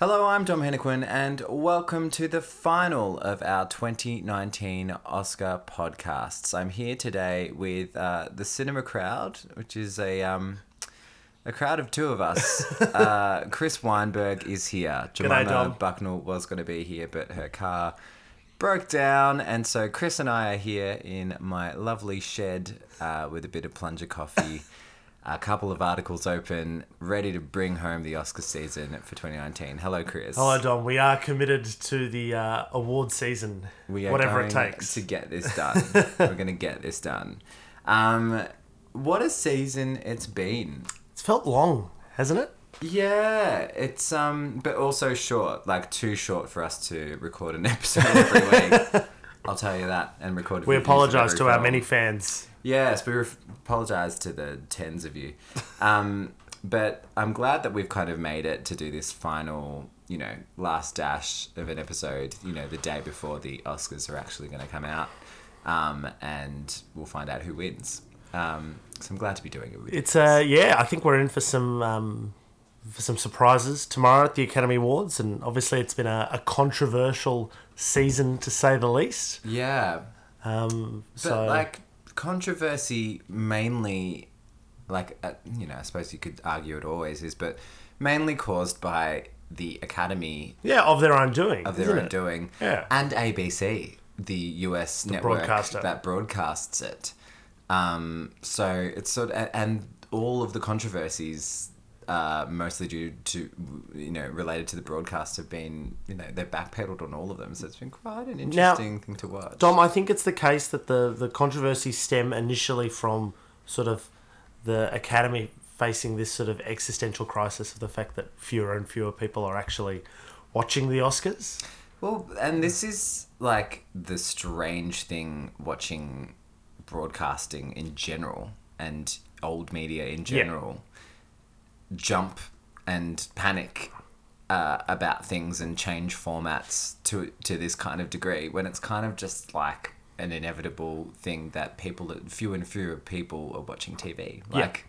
Hello, I'm Dom Hennequin, and welcome to the final of our 2019 Oscar podcasts. I'm here today with the cinema crowd, which is a crowd of two of us. Chris Weinberg is here. Jemima Bucknell was going to be here, but her car broke down, and so Chris and I are here in my lovely shed with a bit of plunger coffee. A couple of articles open, ready to bring home the Oscar season for 2019. Hello, Chris. Hello, Dom. We are committed to the award season. We are whatever it takes to get this done. We're going to get this done. What a season it's been. It's felt long, hasn't it? Yeah, it's but also short. Like too short for us to record an episode every week. I'll tell you that, and record. We apologise to our many fans. Yes, we apologise to the tens of you. But I'm glad that we've kind of made it to do this final, you know, last dash of an episode, you know, the day before the Oscars are actually going to come out. And we'll find out who wins. So I'm glad to be doing it with you. Yeah, I think we're in for some surprises tomorrow at the Academy Awards. And obviously it's been a controversial season, to say the least. Yeah. Controversy mainly, like, you know, I suppose you could argue it always is, but mainly caused by the Academy. Yeah, of their own doing. Of their own doing. Yeah. And ABC, the US network that broadcasts it. So it's sort of, and all of the controversies mostly due to, you know, related to the broadcast have been, you know, they've backpedaled on all of them. So it's been quite an interesting thing to watch. Dom, I think it's the case that the controversies stem initially from sort of the Academy facing this sort of existential crisis of the fact that fewer and fewer people are actually watching the Oscars. Well, and this is like the strange thing watching broadcasting in general and old media in general. Yeah. Jump and panic about things and change formats to this kind of degree when it's kind of just like an inevitable thing that fewer and fewer people are watching TV. Like,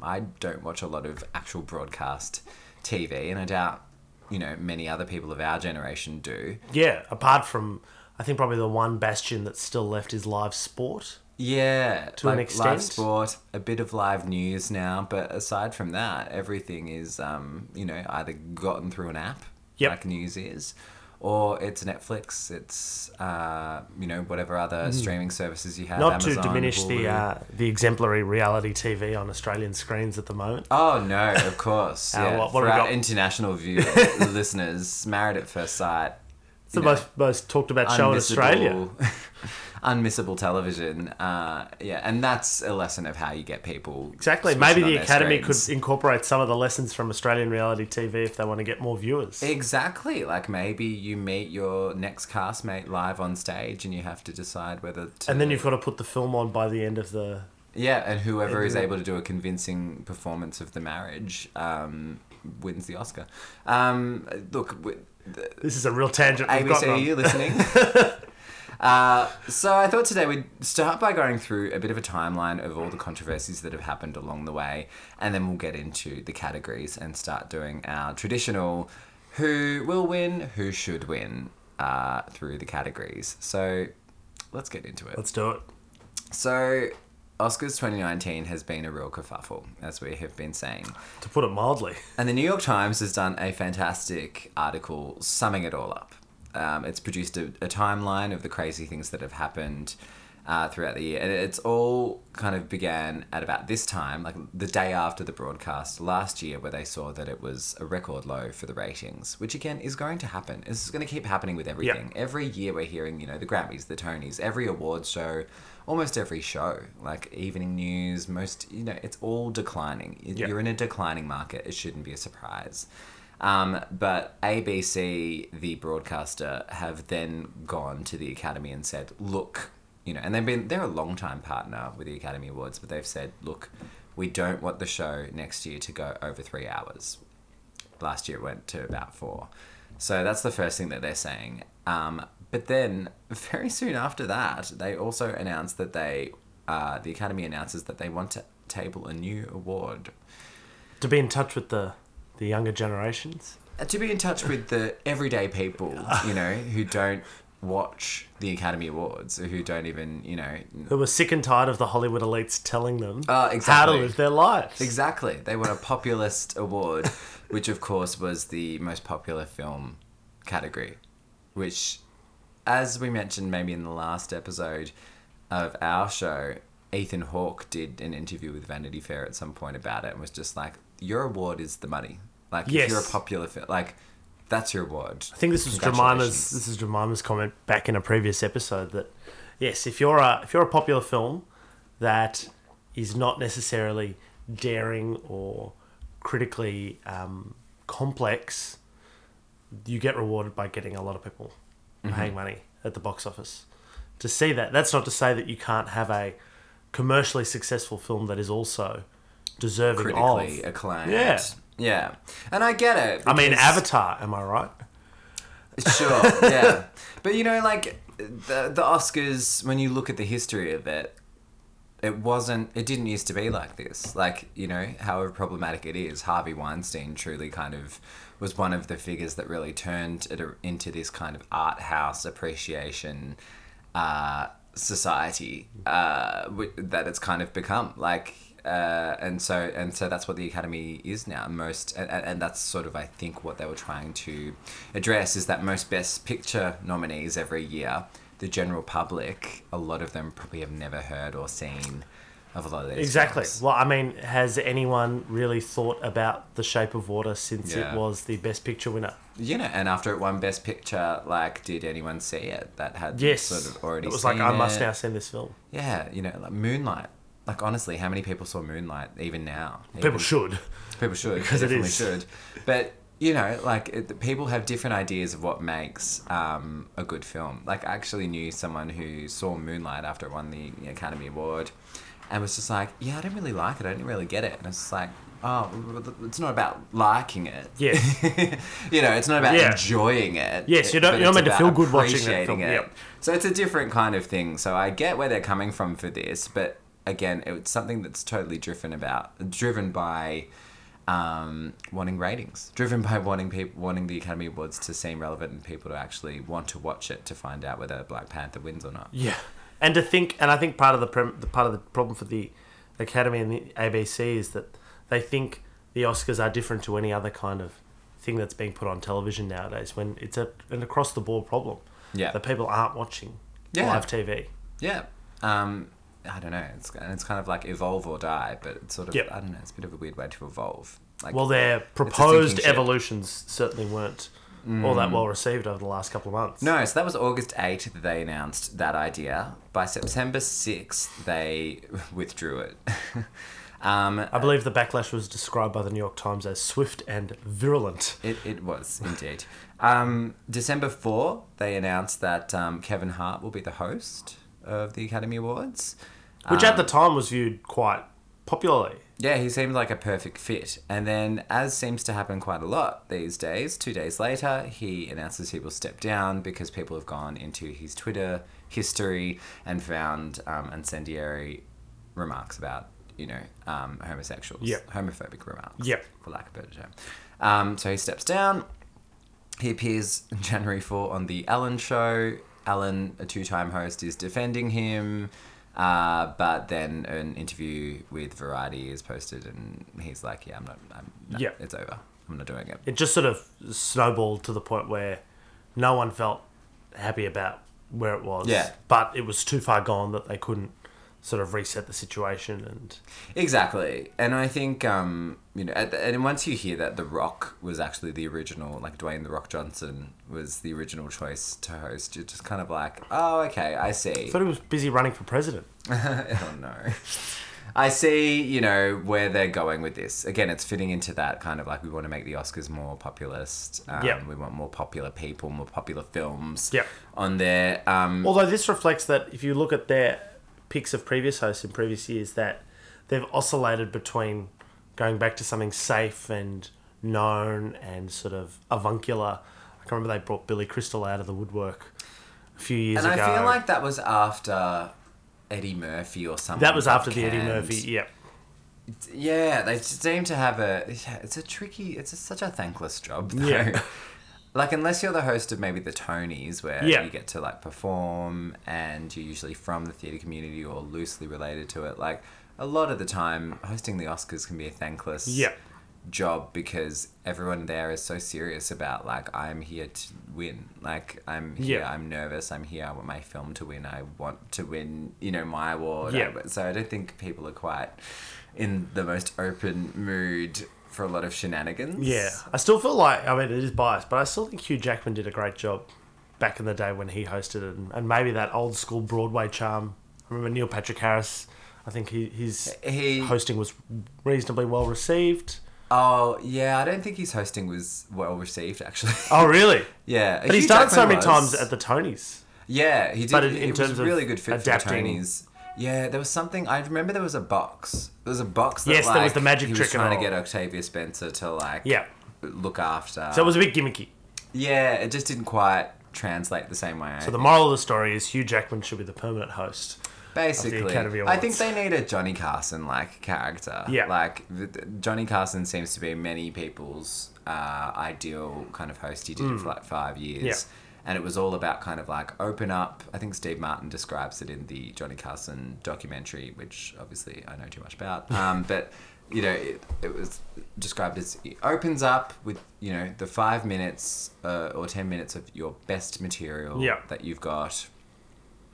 yeah. I don't watch a lot of actual broadcast TV, and I doubt, you know, many other people of our generation do. Yeah, apart from, I think probably the one bastion that's still left is live sport. Yeah, to like an extent. Live sport, a bit of live news now, but aside from that, everything is, you know, either gotten through an app, like news is, or it's Netflix, it's, you know, whatever other streaming services you have. Not Amazon, to diminish the exemplary reality TV on Australian screens at the moment. Oh, no, of course. For our international viewers, listeners, Married at First Sight. It's the most talked about show in Australia. Unmissable television, and that's a lesson of how you get people. Exactly. Maybe the Academy could incorporate some of the lessons from Australian reality TV if they want to get more viewers. Exactly. Like maybe you meet your next castmate live on stage, and you have to decide whether to. And then you've got to put the film on by the end of the. Yeah, and whoever is able to do a convincing performance of the marriage wins the Oscar. Look, this is a real tangent. ABC, are you listening? So I thought today we'd start by going through a bit of a timeline of all the controversies that have happened along the way, and then we'll get into the categories and start doing our traditional who will win, who should win through the categories. So let's get into it. Let's do it. So Oscars 2019 has been a real kerfuffle, as we have been saying. To put it mildly. And the New York Times has done a fantastic article summing it all up. It's produced a timeline of the crazy things that have happened throughout the year. And it's all kind of began at about this time, like the day after the broadcast last year, where they saw that it was a record low for the ratings, which again is going to happen. This is going to keep happening with everything. Yep. Every year we're hearing, you know, the Grammys, the Tonys, every awards show, almost every show, like evening news, most, you know, it's all declining. Yep. You're in a declining market. It shouldn't be a surprise. But ABC, the broadcaster, have then gone to the Academy and said, look, you know, and they're a long time partner with the Academy Awards, but they've said, look, we don't want the show next year to go over 3 hours. Last year it went to about 4. So that's the first thing that they're saying. But then very soon after that, they also announced that the Academy announces that they want to table a new award. To be in touch with the younger generations? to be in touch with the everyday people, you know, who don't watch the Academy Awards, or who don't even, you know... Who are sick and tired of the Hollywood elites telling them how to live their lives. Exactly. They won a populist award, which, of course, was the most popular film category, which, as we mentioned maybe in the last episode of our show, Ethan Hawke did an interview with Vanity Fair at some point about it and was just like, your award is the money. Like, yes. If you're a popular film... Like, that's your award. I think this is Jemima's comment back in a previous episode that, yes, if you're a popular film that is not necessarily daring or critically complex, you get rewarded by getting a lot of people paying money at the box office to see that. That's not to say that you can't have a commercially successful film that is also deserving critically of acclaimed. Yeah. Yeah, and I get it. Because... I mean, Avatar, am I right? Sure, yeah. But, you know, like, the Oscars, when you look at the history of it, it didn't used to be like this. Like, you know, however problematic it is, Harvey Weinstein truly kind of was one of the figures that really turned it into this kind of art house appreciation society that it's kind of become. Like... And so that's what the Academy is now. And that's sort of, I think, what they were trying to address, is that most Best Picture nominees every year, the general public, a lot of them probably have never heard or seen of a lot of these. Exactly. Films. Well, I mean, has anyone really thought about The Shape of Water since it was the Best Picture winner? You know, and after it won Best Picture, like, did anyone see it that had sort of already seen it? It was like, I must now see this film. Yeah, you know, like Moonlight. Like, honestly, how many people saw Moonlight even now? People should. Because it is. Should. But, you know, like, people have different ideas of what makes a good film. Like, I actually knew someone who saw Moonlight after it won the Academy Award and was just like, yeah, I don't really like it. I didn't really get it. And it's just like, oh, it's not about liking it. Yes. You know, it's not about enjoying it. Yes, you're not meant to feel good watching that film. Yep. So it's a different kind of thing. So I get where they're coming from for this, but... Again, it's something that's totally driven by wanting ratings, driven by wanting the Academy Awards to seem relevant and people to actually want to watch it to find out whether Black Panther wins or not. Yeah, and I think part of the problem for the Academy and the ABC is that they think the Oscars are different to any other kind of thing that's being put on television nowadays. When it's an across the board problem, that people aren't watching live TV. Yeah. I don't know. It's kind of like evolve or die, but it's sort of, I don't know, it's a bit of a weird way to evolve. Like, well, their proposed evolutions certainly weren't all that well received over the last couple of months. No, so that was August 8th that they announced that idea. By September 6th, they withdrew it. I believe the backlash was described by the New York Times as swift and virulent. It was, indeed. December 4th, they announced that Kevin Hart will be the host of the Academy Awards. Which at the time was viewed quite popularly. Yeah, he seemed like a perfect fit. And then, as seems to happen quite a lot these days, 2 days later, he announces he will step down because people have gone into his Twitter history and found incendiary remarks about, you know, homosexuals. Yep. Homophobic remarks. Yep. For lack of a better term. So he steps down. He appears January 4 on The Ellen Show. Ellen, a two-time host, is defending him. But then an interview with Variety is posted and he's like, it's over. I'm not doing it. It just sort of snowballed to the point where no one felt happy about where it was. Yeah. But it was too far gone that they couldn't sort of reset the situation. Exactly. And I think, you know, and once you hear that The Rock was actually the original, like Dwayne The Rock Johnson was the original choice to host, you're just kind of like, oh, okay, I see. I thought he was busy running for president. Oh, no. I see, you know, where they're going with this. Again, it's fitting into that kind of like, we want to make the Oscars more populist. We want more popular people, more popular films on there. Although this reflects that if you look at their picks of previous hosts in previous years, that they've oscillated between going back to something safe and known and sort of avuncular. I can remember they brought Billy Crystal out of the woodwork a few years ago. And I feel like that was after Eddie Murphy or something. That was after the Eddie Murphy, Yeah, they seem to have a... Yeah, it's a tricky... It's such a thankless job, though. Yeah. Like, unless you're the host of maybe the Tonys, where you get to, like, perform and you're usually from the theatre community or loosely related to it, like, a lot of the time, hosting the Oscars can be a thankless job because everyone there is so serious about, like, I'm here to win. Like, I'm here, I'm nervous, I'm here, I want my film to win, I want to win, you know, my award. Yeah. So I don't think people are quite in the most open mood for a lot of shenanigans. Yeah. I still feel like, I mean, it is biased, but I still think Hugh Jackman did a great job back in the day when he hosted it, and maybe that old school Broadway charm. I remember Neil Patrick Harris, I think his hosting was reasonably well received. Oh, yeah, I don't think his hosting was well received, actually. Oh, really? Yeah. But he's done it so many times at the Tonys. Yeah, he did. But it was a really good fit for the Tonys. Yeah, there was something... I remember there was a box. There was a box that, yes, like, there was the magic trick trying to get Octavia Spencer to, like, look after. So it was a bit gimmicky. Yeah, it just didn't quite translate the same way. So the moral of the story is Hugh Jackman should be the permanent host. Basically. Of the Academy Awards. I think they need a Johnny Carson-like character. Yeah. Like, Johnny Carson seems to be many people's ideal kind of host. He did it for, like, 5 years. Yeah. And it was all about kind of like open up. I think Steve Martin describes it in the Johnny Carson documentary, which obviously I know too much about. But, you know, it was described as it opens up with, you know, the 5 minutes or 10 minutes of your best material that you've got.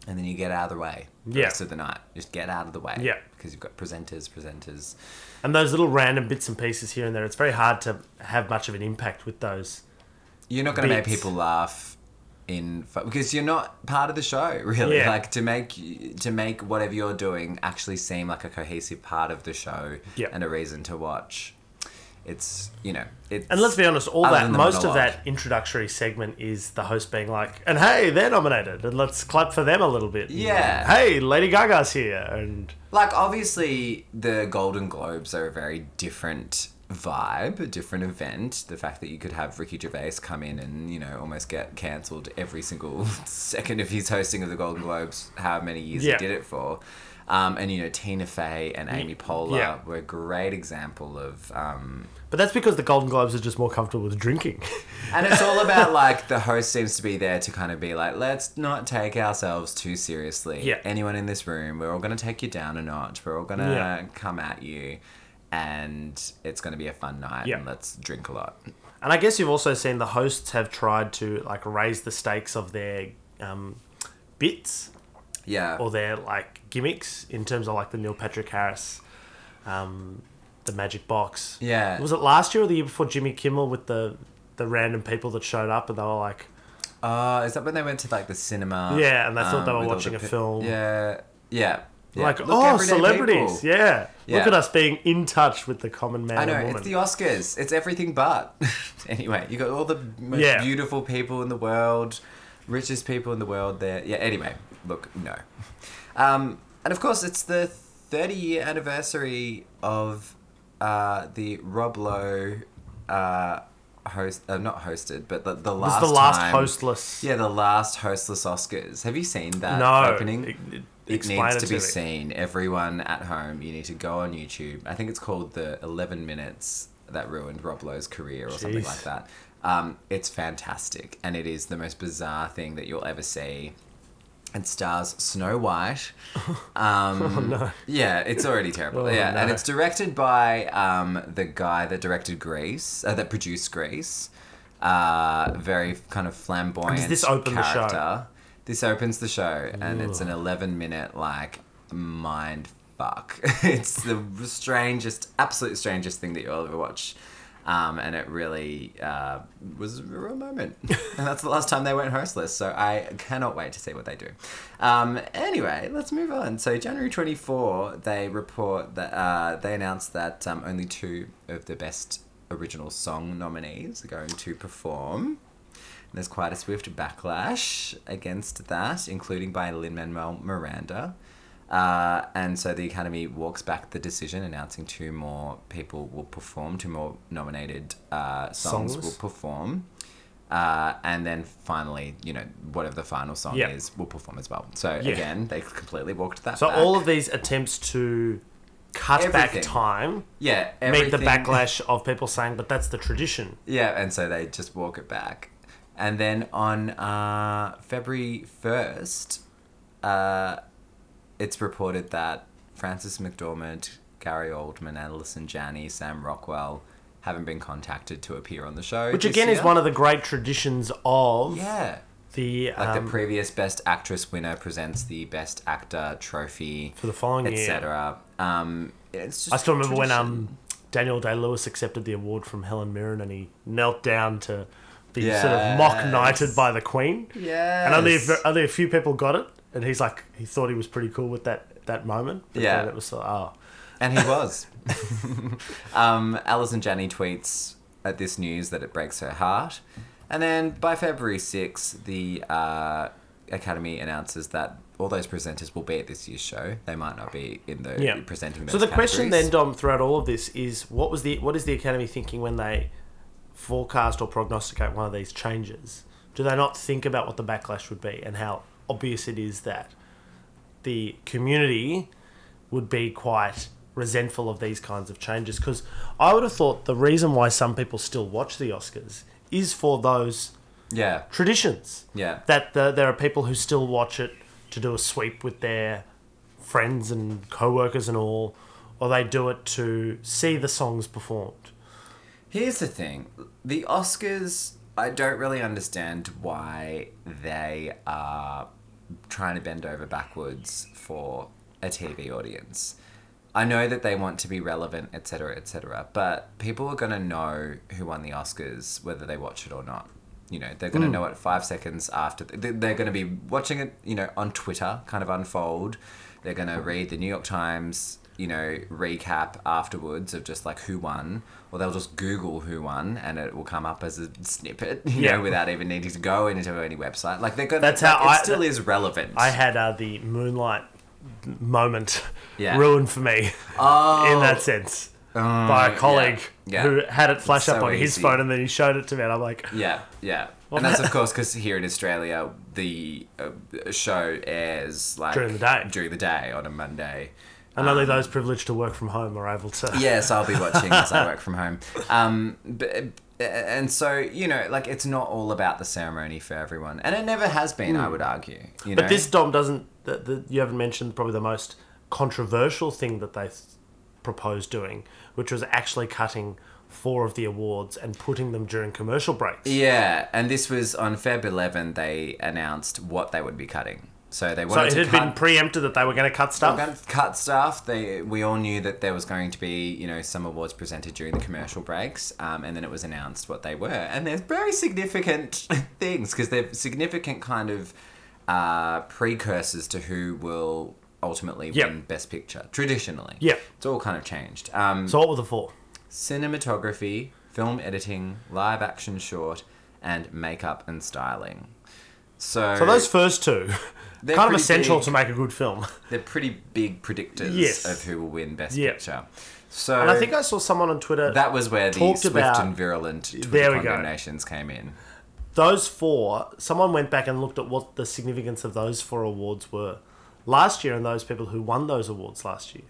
And then you get out of the way the rest of the night. Just get out of the way. Yeah. Because you've got presenters. And those little random bits and pieces here and there, it's very hard to have much of an impact with those. You're not going to make people laugh. Because you're not part of the show, really. Yeah. Like, to make whatever you're doing actually seem like a cohesive part of the show and a reason to watch. It's, you know... and let's be honest, most of that introductory segment is the host being like, and hey, they're nominated, and let's clap for them a little bit. Yeah. And, hey, Lady Gaga's here, and... Like, obviously, the Golden Globes are a very different vibe, a different event. The fact that you could have Ricky Gervais come in and, you know, almost get cancelled every single second of his hosting of the Golden Globes, however many years he did it for. And, you know, Tina Fey and Amy Poehler were a great example of... But that's because the Golden Globes are just more comfortable with drinking. And it's all about, like, the host seems to be there to kind of be like, let's not take ourselves too seriously. Yeah. Anyone in this room, we're all going to take you down a notch. We're all going to come at you. And it's going to be a fun night and let's drink a lot. And I guess you've also seen the hosts have tried to, like, raise the stakes of their bits or their, like, gimmicks in terms of, like, the Neil Patrick Harris, the magic box. Yeah. Was it last year or the year before Jimmy Kimmel with the random people that showed up and they were like... is that when they went to, like, the cinema? Yeah, and they thought they were watching a film. Yeah, yeah. Yeah. Like, celebrities. Yeah. Yeah. Look at us being in touch with the common man. I know, and woman. It's the Oscars. It's everything but. Anyway, you got all the most beautiful people in the world, richest people in the world there. Yeah, anyway, look, no. And of course, it's the 30-year anniversary of the Rob Lowe the last time, hostless. Yeah, the last hostless Oscars. Have you seen that opening? It needs to be seen. Everyone at home, you need to go on YouTube. I think it's called the 11 Minutes That Ruined Rob Lowe's Career or something like that. It's fantastic. And it is the most bizarre thing that you'll ever see. It stars Snow White. Oh, no. Yeah, it's already terrible. Oh, yeah, no. And it's directed by the guy that directed Grease, that produced Grease. Very kind of flamboyant character. Does this open the show? This opens the show, and it's an 11-minute, like, mind fuck. It's the absolute strangest thing that you'll ever watch. And it really was a real moment. And that's the last time they went hostless, so I cannot wait to see what they do. Anyway, let's move on. So January 24, they report that they announced that only two of the best original song nominees are going to perform. There's quite a swift backlash against that, including by Lin-Manuel Miranda. And so the Academy walks back the decision, announcing two more nominated songs will perform. And then finally, you know, whatever the final song is, will perform as well. So again, they completely walked that back. So all of these attempts to cut back time. Yeah, everything. Meet the backlash of people saying, but that's the tradition. Yeah, and so they just walk it back. And then on February 1st, it's reported that Frances McDormand, Gary Oldman, Allison Janney, Sam Rockwell haven't been contacted to appear on the show. Which again is one of the great traditions of... Yeah. The previous Best Actress winner presents the Best Actor trophy for the following year, etc. I still remember when Daniel Day-Lewis accepted the award from Helen Mirren and he knelt down to be sort of mock knighted by the Queen. Yeah, and only a few people got it, and he's like he thought he was pretty cool with that moment. But then it was and he was. Alison Janney tweets at this news that it breaks her heart. And then by February 6th, the Academy announces that all those presenters will be at this year's show. They might not be in the presenting. Those so the categories. Question then, Dom, throughout all of this is what is the Academy thinking when they forecast or prognosticate one of these changes? Do they not think about what the backlash would be and how obvious it is that the community would be quite resentful of these kinds of changes? Because I would have thought the reason why some people still watch the Oscars is for those traditions. Yeah. That there are people who still watch it to do a sweep with their friends and co-workers and all, or they do it to see the songs performed. Here's the thing. The Oscars, I don't really understand why they are trying to bend over backwards for a TV audience. I know that they want to be relevant, et cetera, but people are going to know who won the Oscars, whether they watch it or not. You know, they're going to know it 5 seconds after. They're going to be watching it, you know, on Twitter, kind of unfold. They're going to read the New York Times, you know, recap afterwards of just like who won, or they'll just Google who won and it will come up as a snippet, you know, without even needing to go into any website. Like they're going. That's how it still is relevant. I had the Moonlight moment ruined for me in that sense by a colleague who had it flash up on his phone and then he showed it to me and I'm like well, and that's of course because here in Australia the show airs like during the day on a Monday and only those privileged to work from home are able to so I'll be watching as I work from home and so, you know, like it's not all about the ceremony for everyone. And it never has been, I would argue. You know? But this, Dom, doesn't... you haven't mentioned probably the most controversial thing that they proposed doing, which was actually cutting 4 of the awards and putting them during commercial breaks. Yeah, and this was on Feb 11, they announced what they would be cutting. So they wanted to been preempted that they were going to cut stuff? They were going to cut stuff. We all knew that there was going to be, you know, some awards presented during the commercial breaks, and then it was announced what they were. And they're very significant things because they're significant kind of precursors to who will ultimately win Best Picture, traditionally. Yeah. It's all kind of changed. So what were the 4? Cinematography, film editing, live action short, and makeup and styling. So those first 2... They're kind of essential to make a good film. They're pretty big predictors of who will win Best Picture. So, and I think I saw someone on Twitter... That was where the swift and virulent Twitter condemnations came in. Those 4, someone went back and looked at what the significance of those 4 awards were last year and those people who won those awards last year.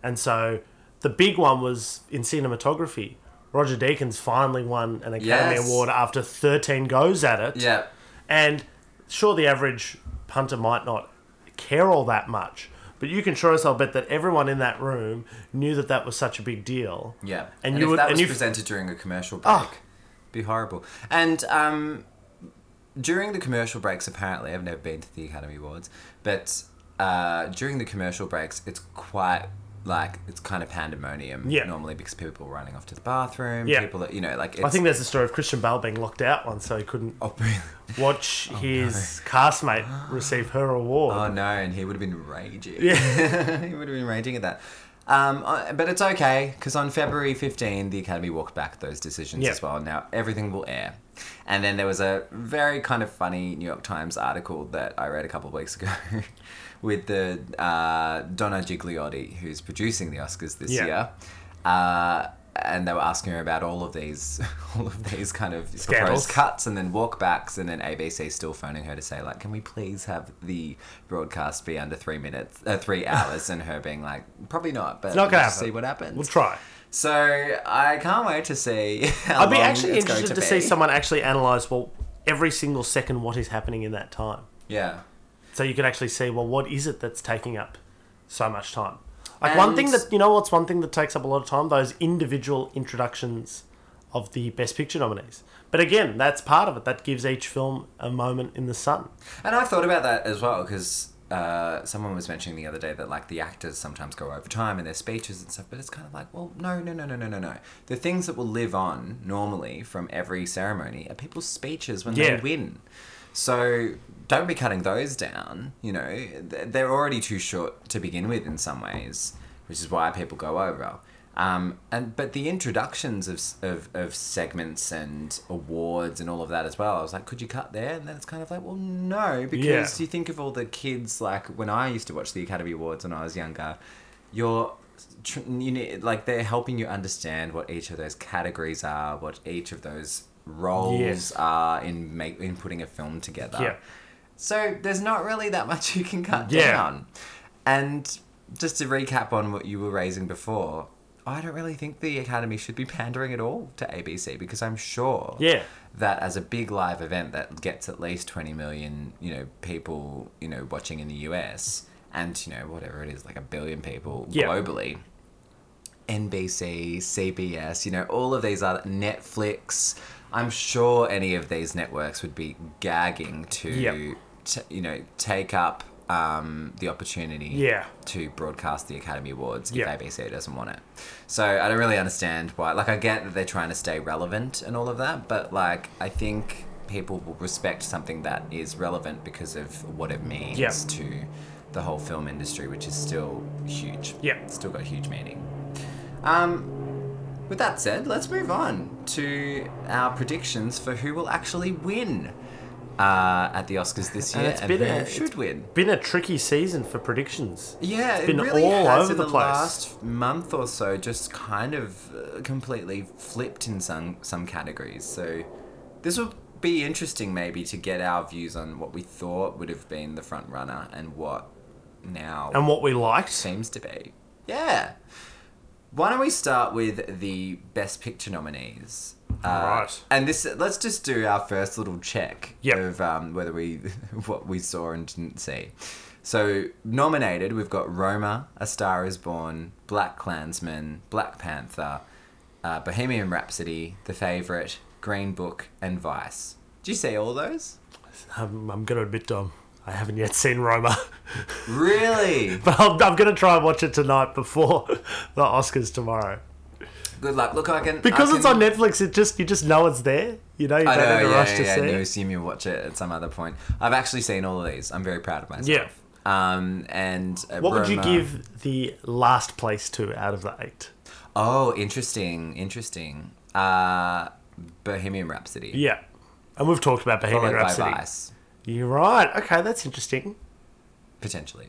And so the big one was in cinematography. Roger Deakins finally won an Academy Award after 13 goes at it. Yeah. And sure, the average... punter might not care all that much, but you can sure as hell bet that everyone in that room knew that that was such a big deal. Yeah, and you would, that was presented during a commercial break, it'd be horrible. And during the commercial breaks, apparently, I've never been to the Academy Awards, but during the commercial breaks, it's quite like it's kind of pandemonium normally because people are running off to the bathroom. Yeah, people, are, you know, like it's, I think there's the story of Christian Bale being locked out once, so he couldn't watch his castmate receive her award. Oh no, and he would have been raging. Yeah, he would have been raging at that. But it's okay because on February 15, the Academy walked back those decisions as well. Now everything will air. And then there was a very kind of funny New York Times article that I read a couple of weeks ago with the Donna Gigliotti, who's producing the Oscars this year, and they were asking her about all of these kind of scandals, proposed cuts, and then walkbacks, and then ABC still phoning her to say, like, can we please have the broadcast be under 3 hours, and her being like, probably not, but we'll see what happens. We'll try. So I can't wait to see how I'll be actually interested to see someone actually analyse, well, every single second what is happening in that time. Yeah. So you can actually see, well, what is it that's taking up so much time? Like, and one thing that, you know what's one thing that takes up a lot of time? Those individual introductions of the Best Picture nominees. But again, that's part of it. That gives each film a moment in the sun. And I thought about that as well, because someone was mentioning the other day that, like, the actors sometimes go over time in their speeches and stuff, but it's kind of like, well, no. The things that will live on normally from every ceremony are people's speeches when they win. So don't be cutting those down, you know. They're already too short to begin with in some ways, which is why people go over. But the introductions of segments and awards and all of that as well, I was like, could you cut there? And then it's kind of like, well, no, because you think of all the kids, like when I used to watch the Academy Awards when I was younger, they're helping you understand what each of those categories are, what each of those roles are in putting a film together. Yeah. So there's not really that much you can cut down. And just to recap on what you were raising before, I don't really think the Academy should be pandering at all to ABC, because I'm sure that as a big live event that gets at least 20 million, people, watching in the US and, whatever it is, like 1 billion people globally, NBC, CBS, all of these other, Netflix, I'm sure any of these networks would be gagging to, take up the opportunity to broadcast the Academy Awards if ABC doesn't want it. So I don't really understand why. Like, I get that they're trying to stay relevant and all of that, but, like, I think people will respect something that is relevant because of what it means to the whole film industry, which is still huge. Yeah. It's still got a huge meaning. With that said, let's move on to our predictions for who will actually win at the Oscars this year and who should win. It's been a tricky season for predictions. Yeah, it's been really all over the place. Last month or so, just kind of completely flipped in some categories. So this will be interesting, maybe, to get our views on what we thought would have been the front runner and what now and what we liked seems to be. Yeah. Why don't we start with the Best Picture nominees? Right. And let's just do our first little check of whether what we saw and didn't see. So nominated, we've got Roma, A Star Is Born, BlacKkKlansman, Black Panther, Bohemian Rhapsody, The Favourite, Green Book, and Vice. Did you see all those? I'm going to admit, Dom, I haven't yet seen Roma. Really? But I'm going to try and watch it tonight before the Oscars tomorrow. Good luck. Look, it's on Netflix, you just know it's there. You don't have to rush to see it. I assume you'll watch it at some other point. I've actually seen all of these. I'm very proud of myself. Yeah. What would you give the last place to out of the 8? Oh, interesting. Bohemian Rhapsody. Yeah. And we've talked about Bohemian Rhapsody. By Vice. You're right. Okay, that's interesting. Potentially.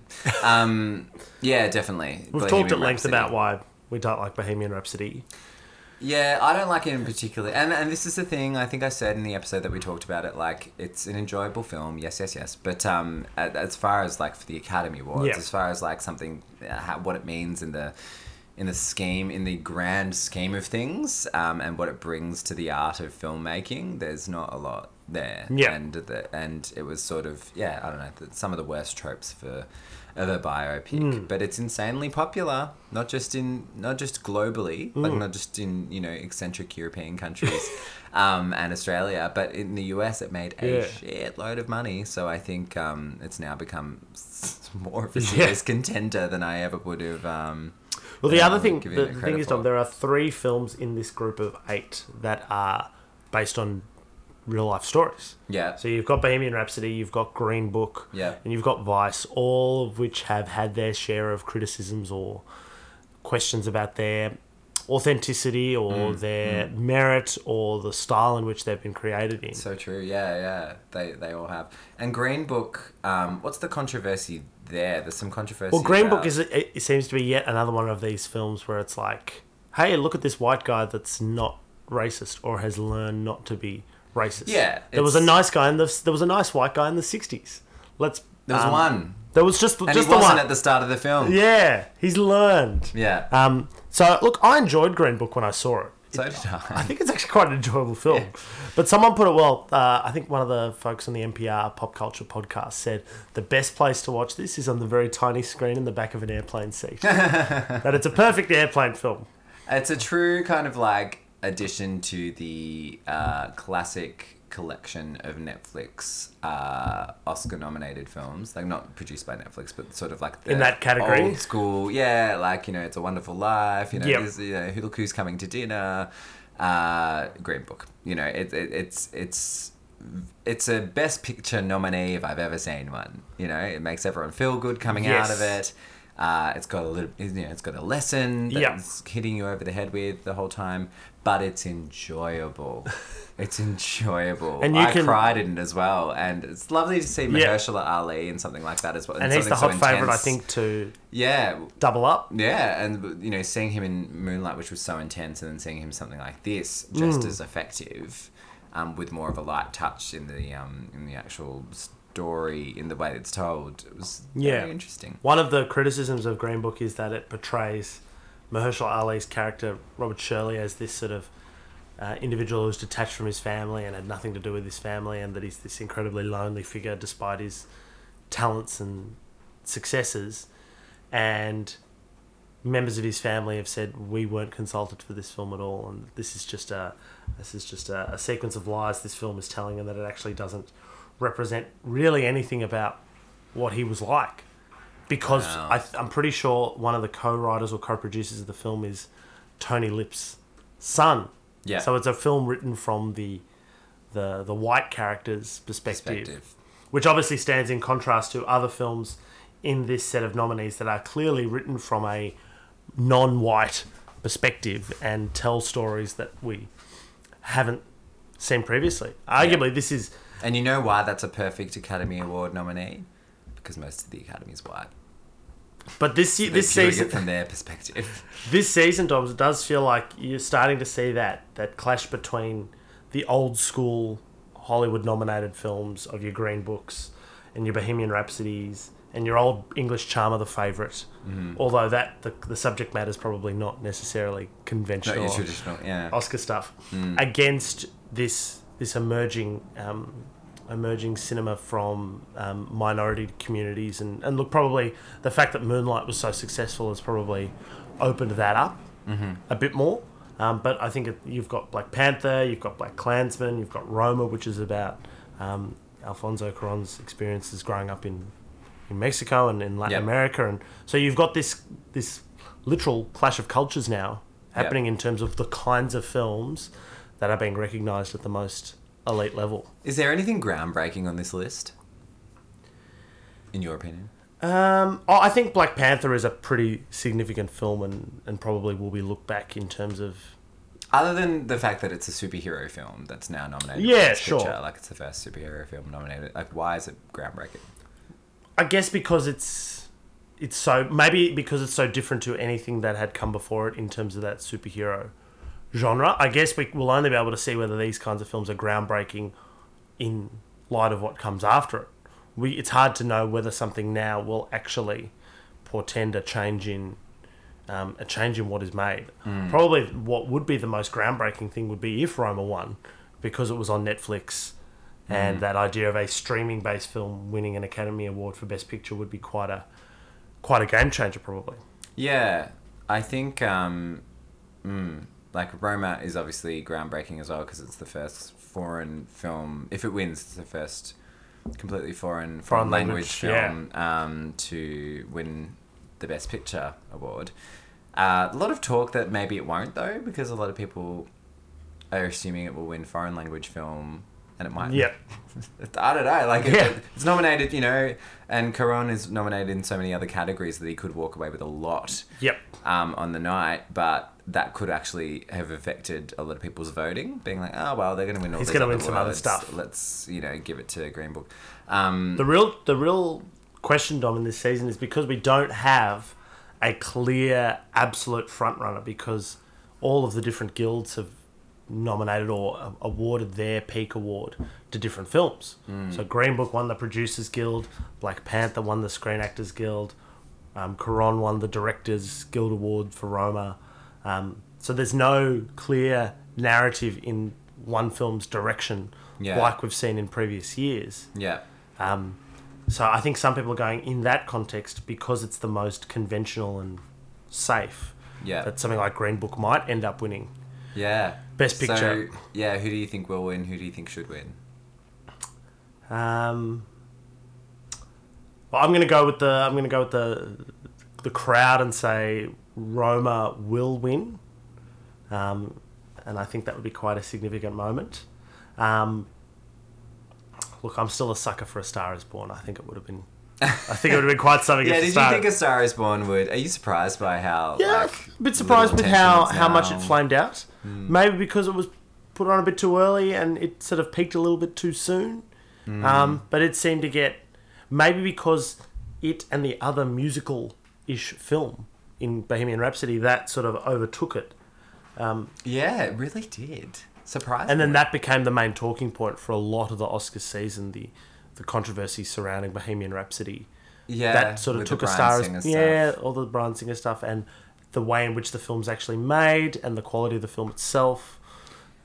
Yeah, definitely. We've talked at length about why we don't like Bohemian Rhapsody. Yeah, I don't like it in particular. And this is the thing, I think I said in the episode that we talked about it, like, it's an enjoyable film, yes. But as far as, like, for the Academy Awards, as far as, like, something, what it means in the grand scheme of things, and what it brings to the art of filmmaking, there's not a lot there. Yeah. And it was sort of, I don't know, some of the worst tropes of a biopic. But it's insanely popular, not just globally, like not just in, eccentric European countries and Australia, but in the US it made a shitload of money. So I think it's now become more of a serious contender than I ever would have... Well, the other thing, the thing is, Dom, there are 3 films in this group of 8 that are based on real-life stories. Yeah. So you've got Bohemian Rhapsody, you've got Green Book, and you've got Vice, all of which have had their share of criticisms or questions about their authenticity or their merit or the style in which they've been created in. So true, yeah. They all have. And Green Book, what's the controversy there? There's some controversy. Well, Green Book, it seems to be yet another one of these films where it's like, hey, look at this white guy that's not racist or has learned not to be racist. Yeah. There was a nice guy in the, there was a nice white guy in the 60s. Let's... There was one. There was just the one. And he wasn't at the start of the film. Yeah. He's learned. Yeah. So, look, I enjoyed Green Book when I saw it. So did I. I think it's actually quite an enjoyable film. Yeah. But someone put it well. I think one of the folks on the NPR Pop Culture podcast said the best place to watch this is on the very tiny screen in the back of an airplane seat. That it's a perfect airplane film. It's a true kind of like addition to the classic collection of Netflix Oscar-nominated films, like not produced by Netflix, but sort of like the in that category, old school, yeah, like you know, It's a Wonderful Life, you know, yep. You know, Look Who's Coming to Dinner, Green Book, you know, it's a Best Picture nominee if I've ever seen one. You know, it makes everyone feel good coming yes. out of it. It's got a little, you know, it's got a lesson that's yep. hitting you over the head with the whole time, but it's enjoyable. It's enjoyable. And I cried in it as well. And it's lovely to see Mahershala Ali and something like that as well. And he's the hot favourite, I think, to double up. Yeah. And, you know, seeing him in Moonlight, which was so intense, and then seeing him something like this, just as effective, with more of a light touch in the actual story, in the way it's told. It was very interesting. One of the criticisms of Green Book is that it portrays Mahershala Ali's character, Robert Shirley, as this sort of individual who's detached from his family and had nothing to do with his family, and that he's this incredibly lonely figure despite his talents and successes. And members of his family have said, we weren't consulted for this film at all, and this is just a sequence of lies this film is telling, and that it actually doesn't represent really anything about what he was like. Because I'm pretty sure one of the co-writers or co-producers of the film is Tony Lip's son. Yeah. So it's a film written from the white character's perspective, which obviously stands in contrast to other films in this set of nominees that are clearly written from a non-white perspective and tell stories that we haven't seen previously. Arguably, this is... And you know why that's a perfect Academy Award nominee? Because most of the Academy's white. But this season, from their perspective, this season, Dom, it does feel like you're starting to see that clash between the old school Hollywood nominated films of your Green Books and your Bohemian Rhapsodies and your old English charmer, The Favourite. Mm-hmm. Although the subject matter is probably not necessarily conventional, not traditional, Oscar stuff. Mm. Against this emerging. Emerging cinema from minority communities. And look, probably the fact that Moonlight was so successful has probably opened that up a bit more. But I think you've got Black Panther, you've got Black Klansman, you've got Roma, which is about Alfonso Cuarón's experiences growing up in Mexico and in Latin America. And so you've got this literal clash of cultures now happening in terms of the kinds of films that are being recognised at the most elite level. Is there anything groundbreaking on this list, in your opinion? I think Black Panther is a pretty significant film and probably will be looked back in terms of... Other than the fact that it's a superhero film that's now nominated for Best Picture, like it's the first superhero film nominated, like why is it groundbreaking? I guess because it's so... Maybe because it's so different to anything that had come before it in terms of that superhero genre. I guess we will only be able to see whether these kinds of films are groundbreaking in light of what comes after it. It's hard to know whether something now will actually portend a change in what is made. Mm. Probably what would be the most groundbreaking thing would be if Roma won, because it was on Netflix, and that idea of a streaming-based film winning an Academy Award for Best Picture would be quite a game changer, probably. Yeah, I think. Like, Roma is obviously groundbreaking as well because it's the first foreign film... If it wins, it's the first completely foreign language film to win the Best Picture award. A lot of talk that maybe it won't, though, because a lot of people are assuming it will win foreign language film, and it might. Yeah. I don't know. Like, it's nominated, you know, and Cuarón is nominated in so many other categories that he could walk away with a lot on the night, but... That could actually have affected a lot of people's voting, being like, oh, well, they're going to win all this. He's going to win some other stuff. Let's, you know, give it to Green Book. The real question, Dom, in this season is because we don't have a clear absolute front runner, because all of the different guilds have nominated or awarded their peak award to different films. So Green Book won the Producers Guild, Black Panther won the Screen Actors Guild, Cuarón won the Directors Guild Award for Roma. So there's no clear narrative in one film's direction like we've seen in previous years. So I think some people are going in that context because it's the most conventional and safe. That something like Green Book might end up winning. Best Picture. So, who do you think will win? Who do you think should win? Well, I'm going to go with the the crowd and say Roma will win, and I think that would be quite a significant moment. Look, I'm still a sucker for A Star Is Born. I think it would have been quite something. Did you think A Star Is Born would? Are you surprised by how? A bit surprised with how much it flamed out. Maybe because it was put on a bit too early and it sort of peaked a little bit too soon. But it seemed to get, maybe because it and the other musical-ish film in Bohemian Rhapsody, that sort of overtook it. It really did. Surprising. And then that became the main talking point for a lot of the Oscar season, the controversy surrounding Bohemian Rhapsody. That sort of took A Star Is Born. All the Bryan Singer stuff and the way in which the film's actually made and the quality of the film itself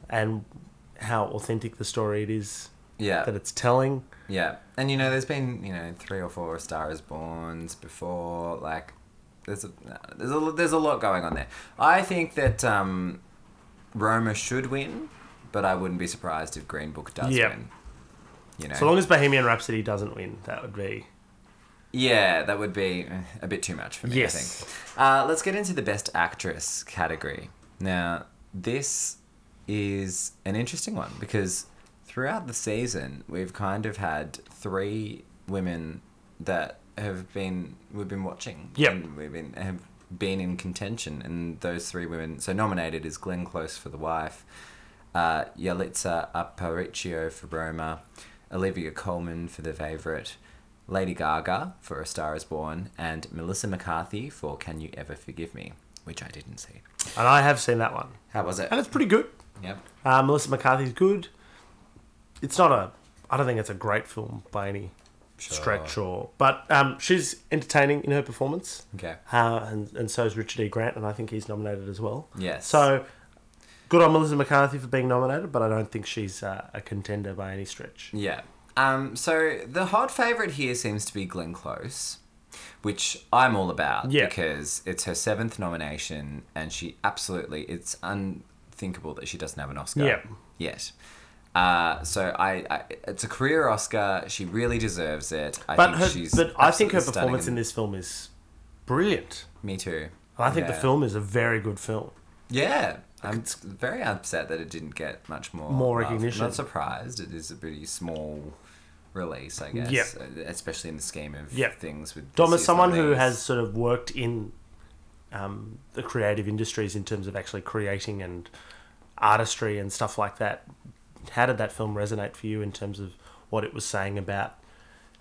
and how authentic the story it is that it's telling. And, there's been, 3 or 4 Star Is Borns before. There's a lot going on there. I think that Roma should win, but I wouldn't be surprised if Green Book does win. So long as Bohemian Rhapsody doesn't win, that would be... that would be a bit too much for me, I think. Let's get into the Best Actress category. Now, this is an interesting one because throughout the season, we've kind of had 3 women that we've been watching. And have been in contention. And those 3 women, so nominated is Glenn Close for The Wife, Yalitza Aparicio for Roma, Olivia Colman for The Favourite, Lady Gaga for A Star Is Born, and Melissa McCarthy for Can You Ever Forgive Me, which I didn't see. And I have seen that one. How was it? And it's pretty good. Melissa McCarthy's good. It's not I don't think it's a great film by any stretch but she's entertaining in her performance. And so is Richard E. Grant, and I think he's nominated as well. So good on Melissa McCarthy for being nominated, but I don't think she's a contender by any stretch. So the hot favourite here seems to be Glenn Close, which I'm all about because it's her 7th nomination and she absolutely, it's unthinkable that she doesn't have an Oscar yet. So it's a career Oscar. She really deserves it. I think her performance in this film is brilliant. Me too. I think the film is a very good film. I'm very upset that it didn't get much more recognition. I'm not surprised. It is a pretty small release, I guess, especially in the scheme of things. With Dom is someone who has sort of worked in the creative industries in terms of actually creating and artistry and stuff like that. How did that film resonate for you in terms of what it was saying about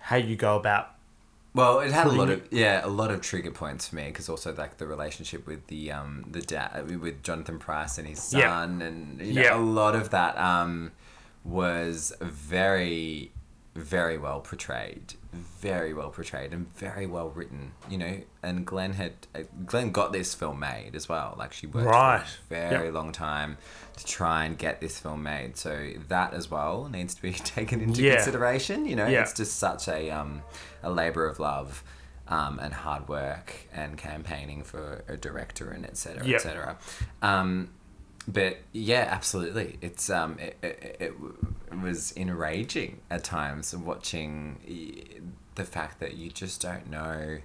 how you go about? Well, it had a lot of trigger points for me because also the relationship with the dad with Jonathan Pryce and his son and a lot of that was very, very well portrayed, and very well written. And Glenn got this film made as well. She worked for a very long time to try and get this film made. So that as well needs to be taken into consideration. It's just such a labour of love and hard work and campaigning for a director and et cetera. But absolutely. It's it was enraging at times watching the fact that you just don't know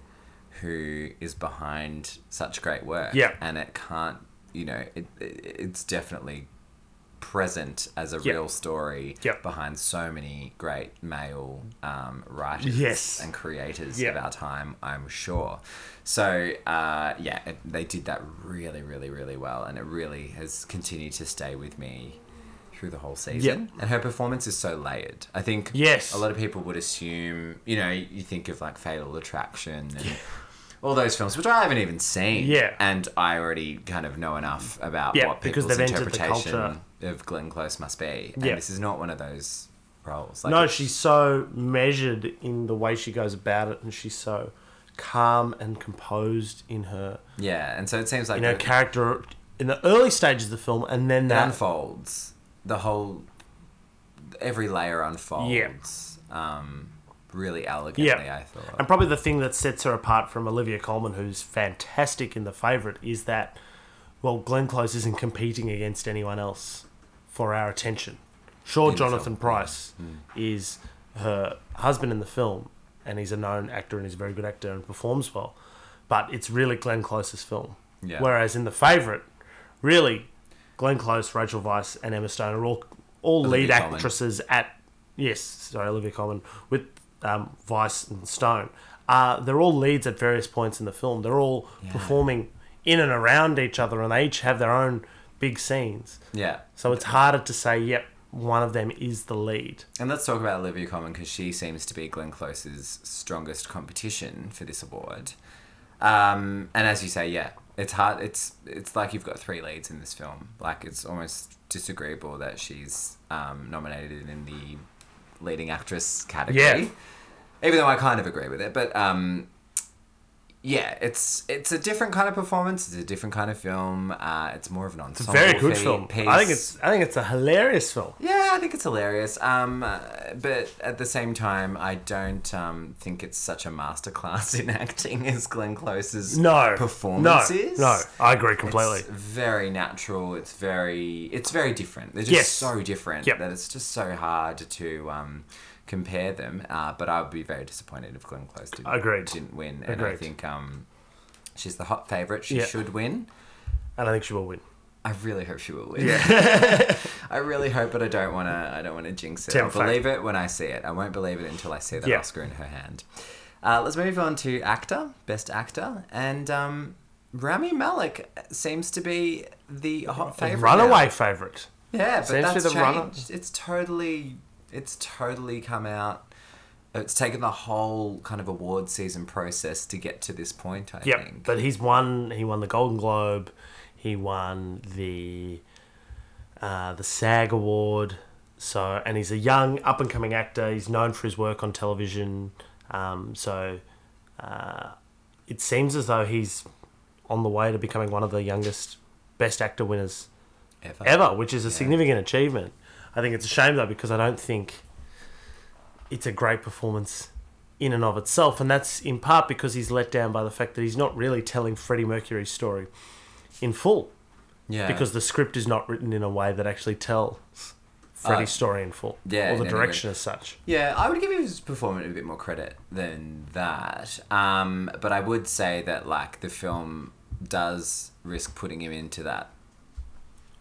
who is behind such great work. And it can't. It's definitely present as a real story behind so many great male writers and creators of our time, I'm sure. So, they did that really, really, really well, and it really has continued to stay with me through the whole season. And her performance is so layered. I think a lot of people would assume, you think of Fatal Attraction and all those films, which I haven't even seen. Yeah. And I already kind of know enough about what people's interpretation of Glenn Close must be. And this is not one of those roles. Like, no, she's so measured in the way she goes about it, and she's so calm and composed in her. Yeah, and so it seems like... in her character in the early stages of the film, and then that... unfolds. The whole... every layer unfolds really elegantly, I thought. And probably the thing that sets her apart from Olivia Colman, who's fantastic in The Favourite, is that, well, Glenn Close isn't competing against anyone else for our attention. Sure, Jonathan Pryce is her husband in the film, and he's a known actor and he's a very good actor and performs well, but it's really Glenn Close's film. Yeah. Whereas in The Favourite, really, Glenn Close, Rachel Weisz and Emma Stone are all lead actresses Olivia Colman with Weiss and Stone. They're all leads at various points in the film. They're all performing in and around each other, and they each have their own big scenes. Yeah. So it's harder to say, one of them is the lead. And let's talk about Olivia Colman, because she seems to be Glenn Close's strongest competition for this award. And as you say, it's hard. It's like you've got three leads in this film. Like, it's almost disagreeable that she's nominated in the leading actress category. Yeah. Even though I kind of agree with it, but it's a different kind of performance. It's a different kind of film. It's more of an ensemble. It's a very good film. Piece. I think it's a hilarious film. Yeah, I think it's hilarious. But at the same time, I don't think it's such a masterclass in acting as Glenn Close's performance is. No, I agree completely. It's very natural. It's very different. They're just so different that it's just so hard to compare them, but I would be very disappointed if Glenn Close didn't win. And I think she's the hot favourite. She should win. And I think she will win. I really hope she will win. Yeah. I really hope, but I don't want to jinx it. I'll believe it when I see it. I won't believe it until I see the Oscar in her hand. Let's move on to actor, best actor, and Rami Malek seems to be the hot favourite. Runaway favourite. Yeah, but that's changed. It's totally come out. It's taken the whole kind of award season process to get to this point, I think. But he won the Golden Globe. He won the SAG Award. So, and he's a young, up-and-coming actor. He's known for his work on television. It seems as though he's on the way to becoming one of the youngest Best Actor winners ever, which is a significant achievement. I think it's a shame, though, because I don't think it's a great performance in and of itself. And that's in part because he's let down by the fact that he's not really telling Freddie Mercury's story in full. Yeah. Because the script is not written in a way that actually tells Freddie's story in full. Yeah. Or the direction as such. Yeah, I would give his performance a bit more credit than that. But I would say that, like, the film does risk putting him into that.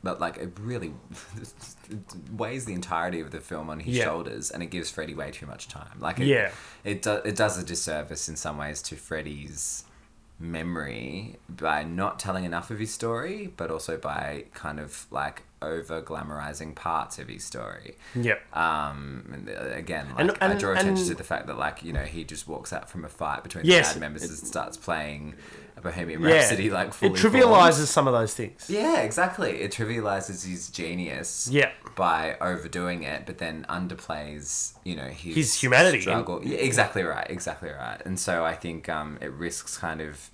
But, like, it really weighs the entirety of the film on his shoulders, and it gives Freddie way too much time. Like, it does a disservice in some ways to Freddie's memory by not telling enough of his story, but also by kind of, like, over-glamorizing parts of his story. Yep. And again, like, and I draw attention to the fact that, like, you know, he just walks out from a fight between the band members and starts playing... Bohemian Rhapsody, like, fully. It trivialises some of those things. Yeah, exactly. It trivialises his genius by overdoing it, but then underplays, you know, his humanity struggle. Yeah, exactly right. And so I think it risks kind of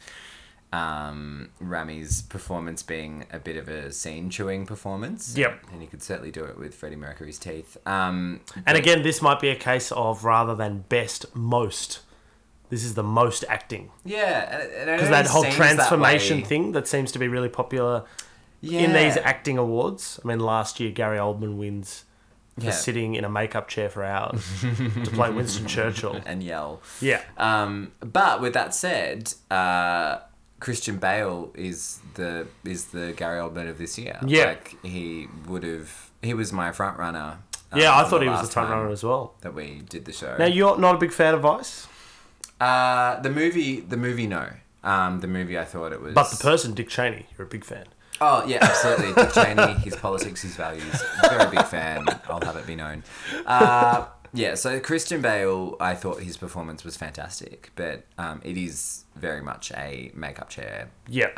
Rami's performance being a bit of a scene-chewing performance. Yep. And he could certainly do it with Freddie Mercury's teeth. And again, this might be a case of rather than best, most. This is the most acting. Yeah. Because that whole transformation thing that seems to be really popular in these acting awards. I mean, last year, Gary Oldman wins for sitting in a makeup chair for hours to play Winston Churchill. And yell. Yeah. But with that said, Christian Bale is the Gary Oldman of this year. Yeah. Like, he was my front runner. Yeah, I thought he was the front runner as well. That we did the show. Now, you're not a big fan of Vice? The movie, no. The movie, I thought it was... But the person, Dick Cheney, you're a big fan. Oh, yeah, absolutely. Dick Cheney, his politics, his values. Very big fan, I'll have it be known. Yeah, so Christian Bale, I thought his performance was fantastic, but it is very much a makeup chair. Yeah.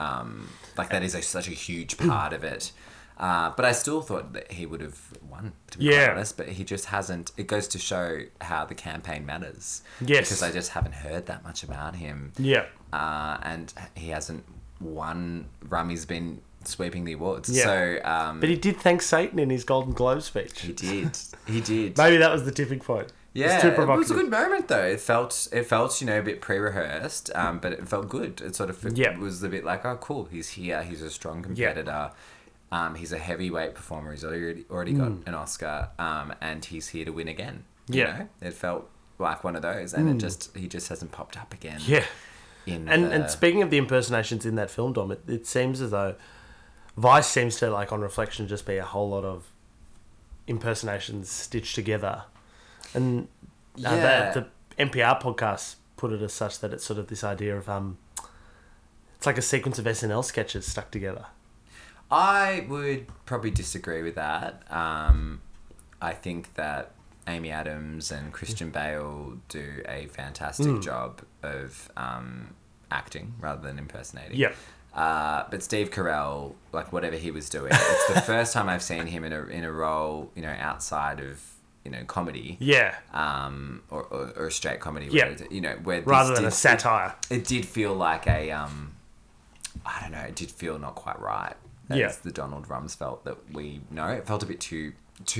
Like, that is such a huge part of it. But I still thought that he would have won, to be quite honest, but he just hasn't. It goes to show how the campaign matters. Yes. Because I just haven't heard that much about him. Yeah. And he hasn't won. Rami's been sweeping the awards. Yeah. So, but he did thank Satan in his Golden Globe speech. He did. He did. Maybe that was the tipping point. Yeah, it was a good moment though. It felt a bit pre-rehearsed, but it felt good. It sort of was a bit like, oh cool, he's here, he's a strong competitor. Yeah. He's a heavyweight performer. He's already got an Oscar, and he's here to win again. You know? It felt like one of those, and he just hasn't popped up again. Yeah. And speaking of the impersonations in that film, Dom, it seems as though Vice seems to, on reflection, just be a whole lot of impersonations stitched together. And the NPR podcast put it as such that it's sort of this idea of it's like a sequence of SNL sketches stuck together. I would probably disagree with that. I think that Amy Adams and Christian Bale do a fantastic job of acting rather than impersonating. Yeah. But Steve Carell, whatever he was doing, it's the first time I've seen him in a role, outside of, comedy. Yeah. Or a straight comedy. Yeah. Rather than a satire. It did feel like a, I don't know, it did feel not quite right. That's the Donald Rumsfeld that we know. It felt a bit too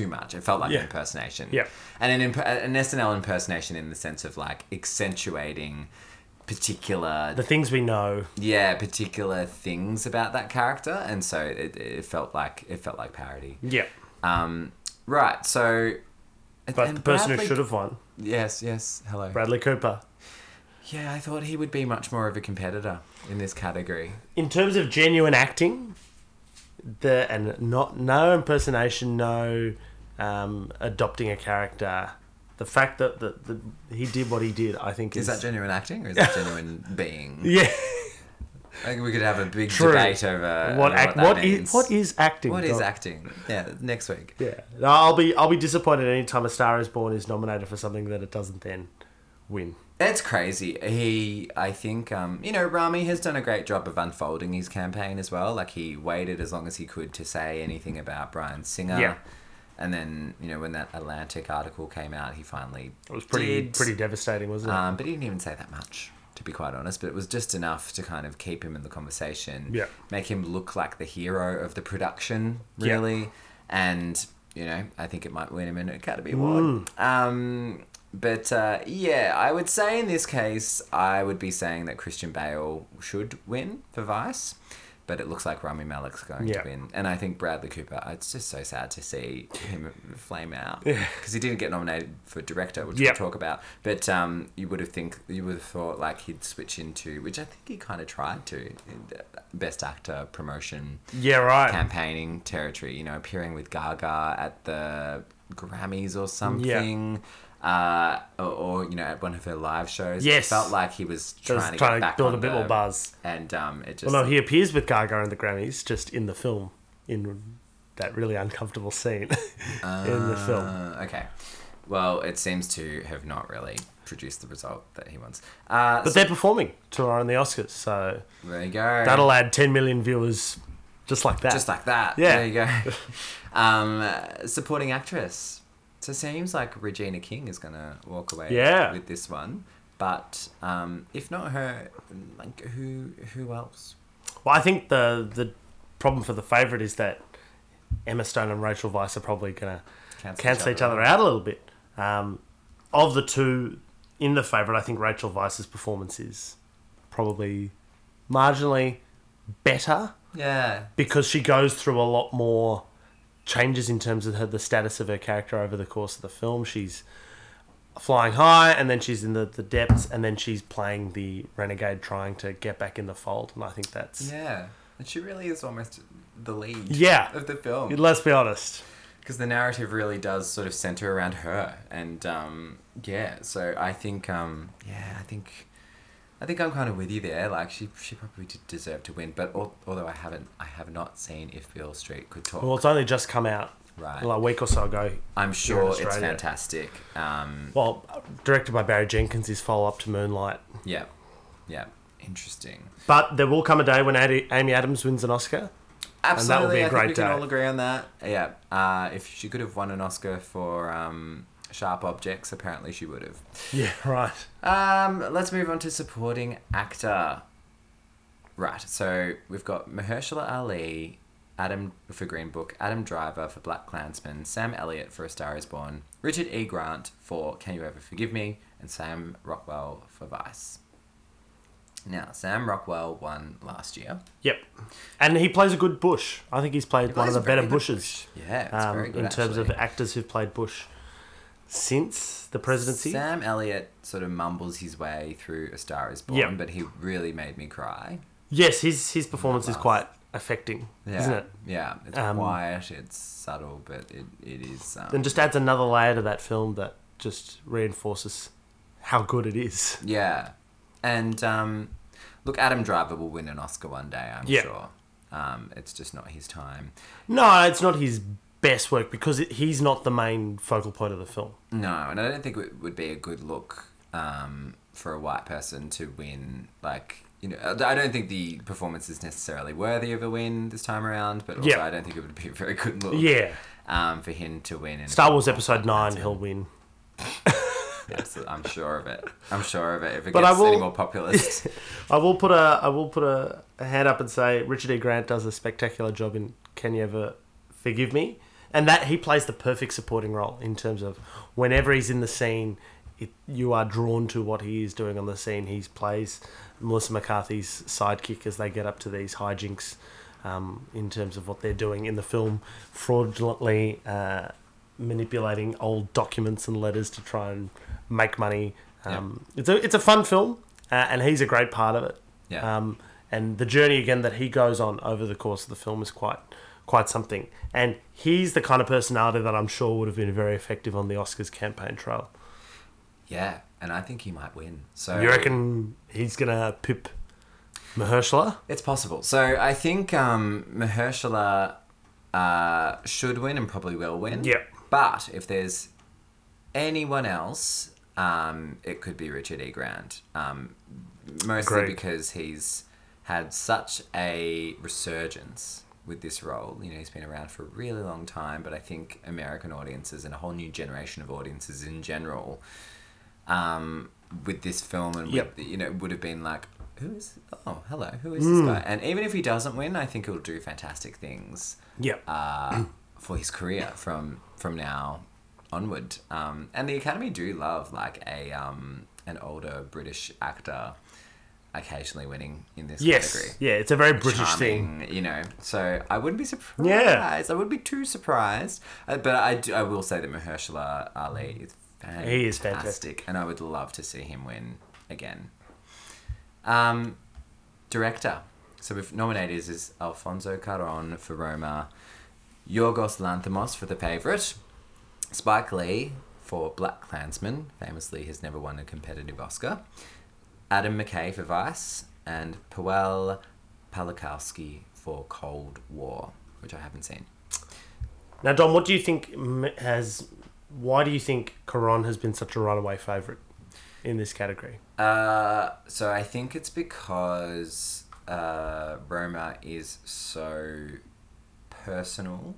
much. It felt like an impersonation. Yeah. And an SNL impersonation in the sense of accentuating the things we know. Yeah, particular things about that character, and so it felt like parody. Yeah. Right. So, but the person who should have won. Yes. Yes. Hello. Bradley Cooper. Yeah, I thought he would be much more of a competitor in this category. In terms of genuine acting, no impersonation, no adopting a character. The fact that he did what he did, I think is... Is that genuine acting or is that genuine being? Yeah. I think we could have a big debate over what that means. What is acting? What is acting? Yeah, next week. Yeah. No, I'll be disappointed any time A Star Is Born is nominated for something that it doesn't then win. That's crazy. I think, Rami has done a great job of unfolding his campaign as well. He waited as long as he could to say anything about Bryan Singer. Yeah. And then, when that Atlantic article came out, he finally did. It was pretty devastating, wasn't it? But he didn't even say that much, to be quite honest. But it was just enough to kind of keep him in the conversation. Yeah. Make him look like the hero of the production, really. Yeah. And, I think it might win him an Academy Award. But I would say in this case, I would be saying that Christian Bale should win for Vice. But it looks like Rami Malek's going to win. And I think Bradley Cooper, it's just so sad to see him flame out. Because he didn't get nominated for director, which we'll talk about. But you would have thought he'd switch into, which I think he kind of tried to, best actor promotion. Yeah, right. Campaigning territory, appearing with Gaga at the Grammys or something. Yeah. Or at one of her live shows. Yes. It felt like he was trying to get back build on a bit more buzz. And it just... Well, no, he appears with Gaga in the Grammys, just in the film, in that really uncomfortable scene in the film. Okay. Well, it seems to have not really produced the result that he wants. But they're performing tomorrow in the Oscars, so... There you go. That'll add 10 million viewers just like that. Just like that. Yeah. There you go. Supporting actress... So it seems like Regina King is going to walk away with this one. But if not her, who else? Well, I think the problem for The Favourite is that Emma Stone and Rachel Weisz are probably going to cancel each other out a little bit. Of the two in The Favourite, I think Rachel Weisz's performance is probably marginally better. Yeah. Because she goes through a lot more... changes in terms of the status of her character over the course of the film. She's flying high, and then she's in the depths, and then she's playing the renegade trying to get back in the fold, and I think that's... Yeah, and she really is almost the lead of the film. Let's be honest. Because the narrative really does sort of centre around her, and so I think, I think I'm kind of with you there. She probably did deserve to win, but although I have not seen If Beale Street Could Talk. Well, it's only just come out. right, like a week or so ago. I'm sure it's fantastic. Well, directed by Barry Jenkins, his follow-up to Moonlight. Yeah, yeah, interesting. But there will come a day when Amy Adams wins an Oscar. Absolutely, and that will be a great day. I think we can all agree on that. Yeah, if she could have won an Oscar for Sharp Objects, apparently she would have. Yeah, right. Let's move on to supporting actor. Right, so we've got Mahershala Ali, Adam for Green Book, Adam Driver for BlacKkKlansman, Sam Elliott for A Star Is Born, Richard E. Grant for Can You Ever Forgive Me, and Sam Rockwell for Vice. Now, Sam Rockwell won last year. Yep. And he plays a good Bush. I think he's played one of the better Bushes. Yeah, it's very good, in terms of actors who've played Bush since the presidency. Sam Elliott sort of mumbles his way through A Star Is Born, but he really made me cry. Yes, his performance is quite affecting, isn't it? Yeah, it's quiet, it's subtle, but it is... and just adds another layer to that film that just reinforces how good it is. Yeah. And look, Adam Driver will win an Oscar one day, I'm sure. It's just not his time. No, it's not his best work because he's not the main focal point of the film. No, and I don't think it would be a good look for a white person to win, like... You know, I don't think the performance is necessarily worthy of a win this time around, but also I don't think it would be a very good look for him to win. In Star Wars Episode 9, he'll win. Absolutely, I'm sure of it. I'm sure of it. If it gets any more populist, I will put a hand up and say Richard E. Grant does a spectacular job in Can You Ever Forgive Me, and that he plays the perfect supporting role in terms of whenever he's in the scene. You are drawn to what he is doing on the scene. He plays Melissa McCarthy's sidekick as they get up to these hijinks in terms of what they're doing in the film, fraudulently manipulating old documents and letters to try and make money. It's a fun film, and he's a great part of it. Yeah. And the journey, again, that he goes on over the course of the film is quite something. And he's the kind of personality that I'm sure would have been very effective on the Oscars campaign trail. Yeah, and I think he might win. So you reckon he's going to pip Mahershala? It's possible. So I think Mahershala should win and probably will win. Yeah. But if there's anyone else, it could be Richard E. Grant. Mostly because he's had such a resurgence with this role. You know, he's been around for a really long time, but I think American audiences and a whole new generation of audiences in general... with this film and with, you know, would have been like, who is this guy? And even if he doesn't win, I think he'll do fantastic things for his career from now onward. And the Academy do love like a an older British actor occasionally winning in this category. Yeah, it's a very British thing, you know. So I wouldn't be surprised. Yeah. I wouldn't be too surprised. But I will say that Mahershala Ali is fantastic. He is fantastic, and I would love to see him win again. Director. So we've nominated is Alfonso Cuarón for Roma, Yorgos Lanthimos for The Favourite, Spike Lee for BlacKkKlansman. Famously, has never won a competitive Oscar. Adam McKay for Vice, and Powell Pawlikowski for Cold War, which I haven't seen. Now, Dom, what do you think has? Why do you think Cuarón has been such a runaway favourite in this category? So I think it's because Roma is so personal.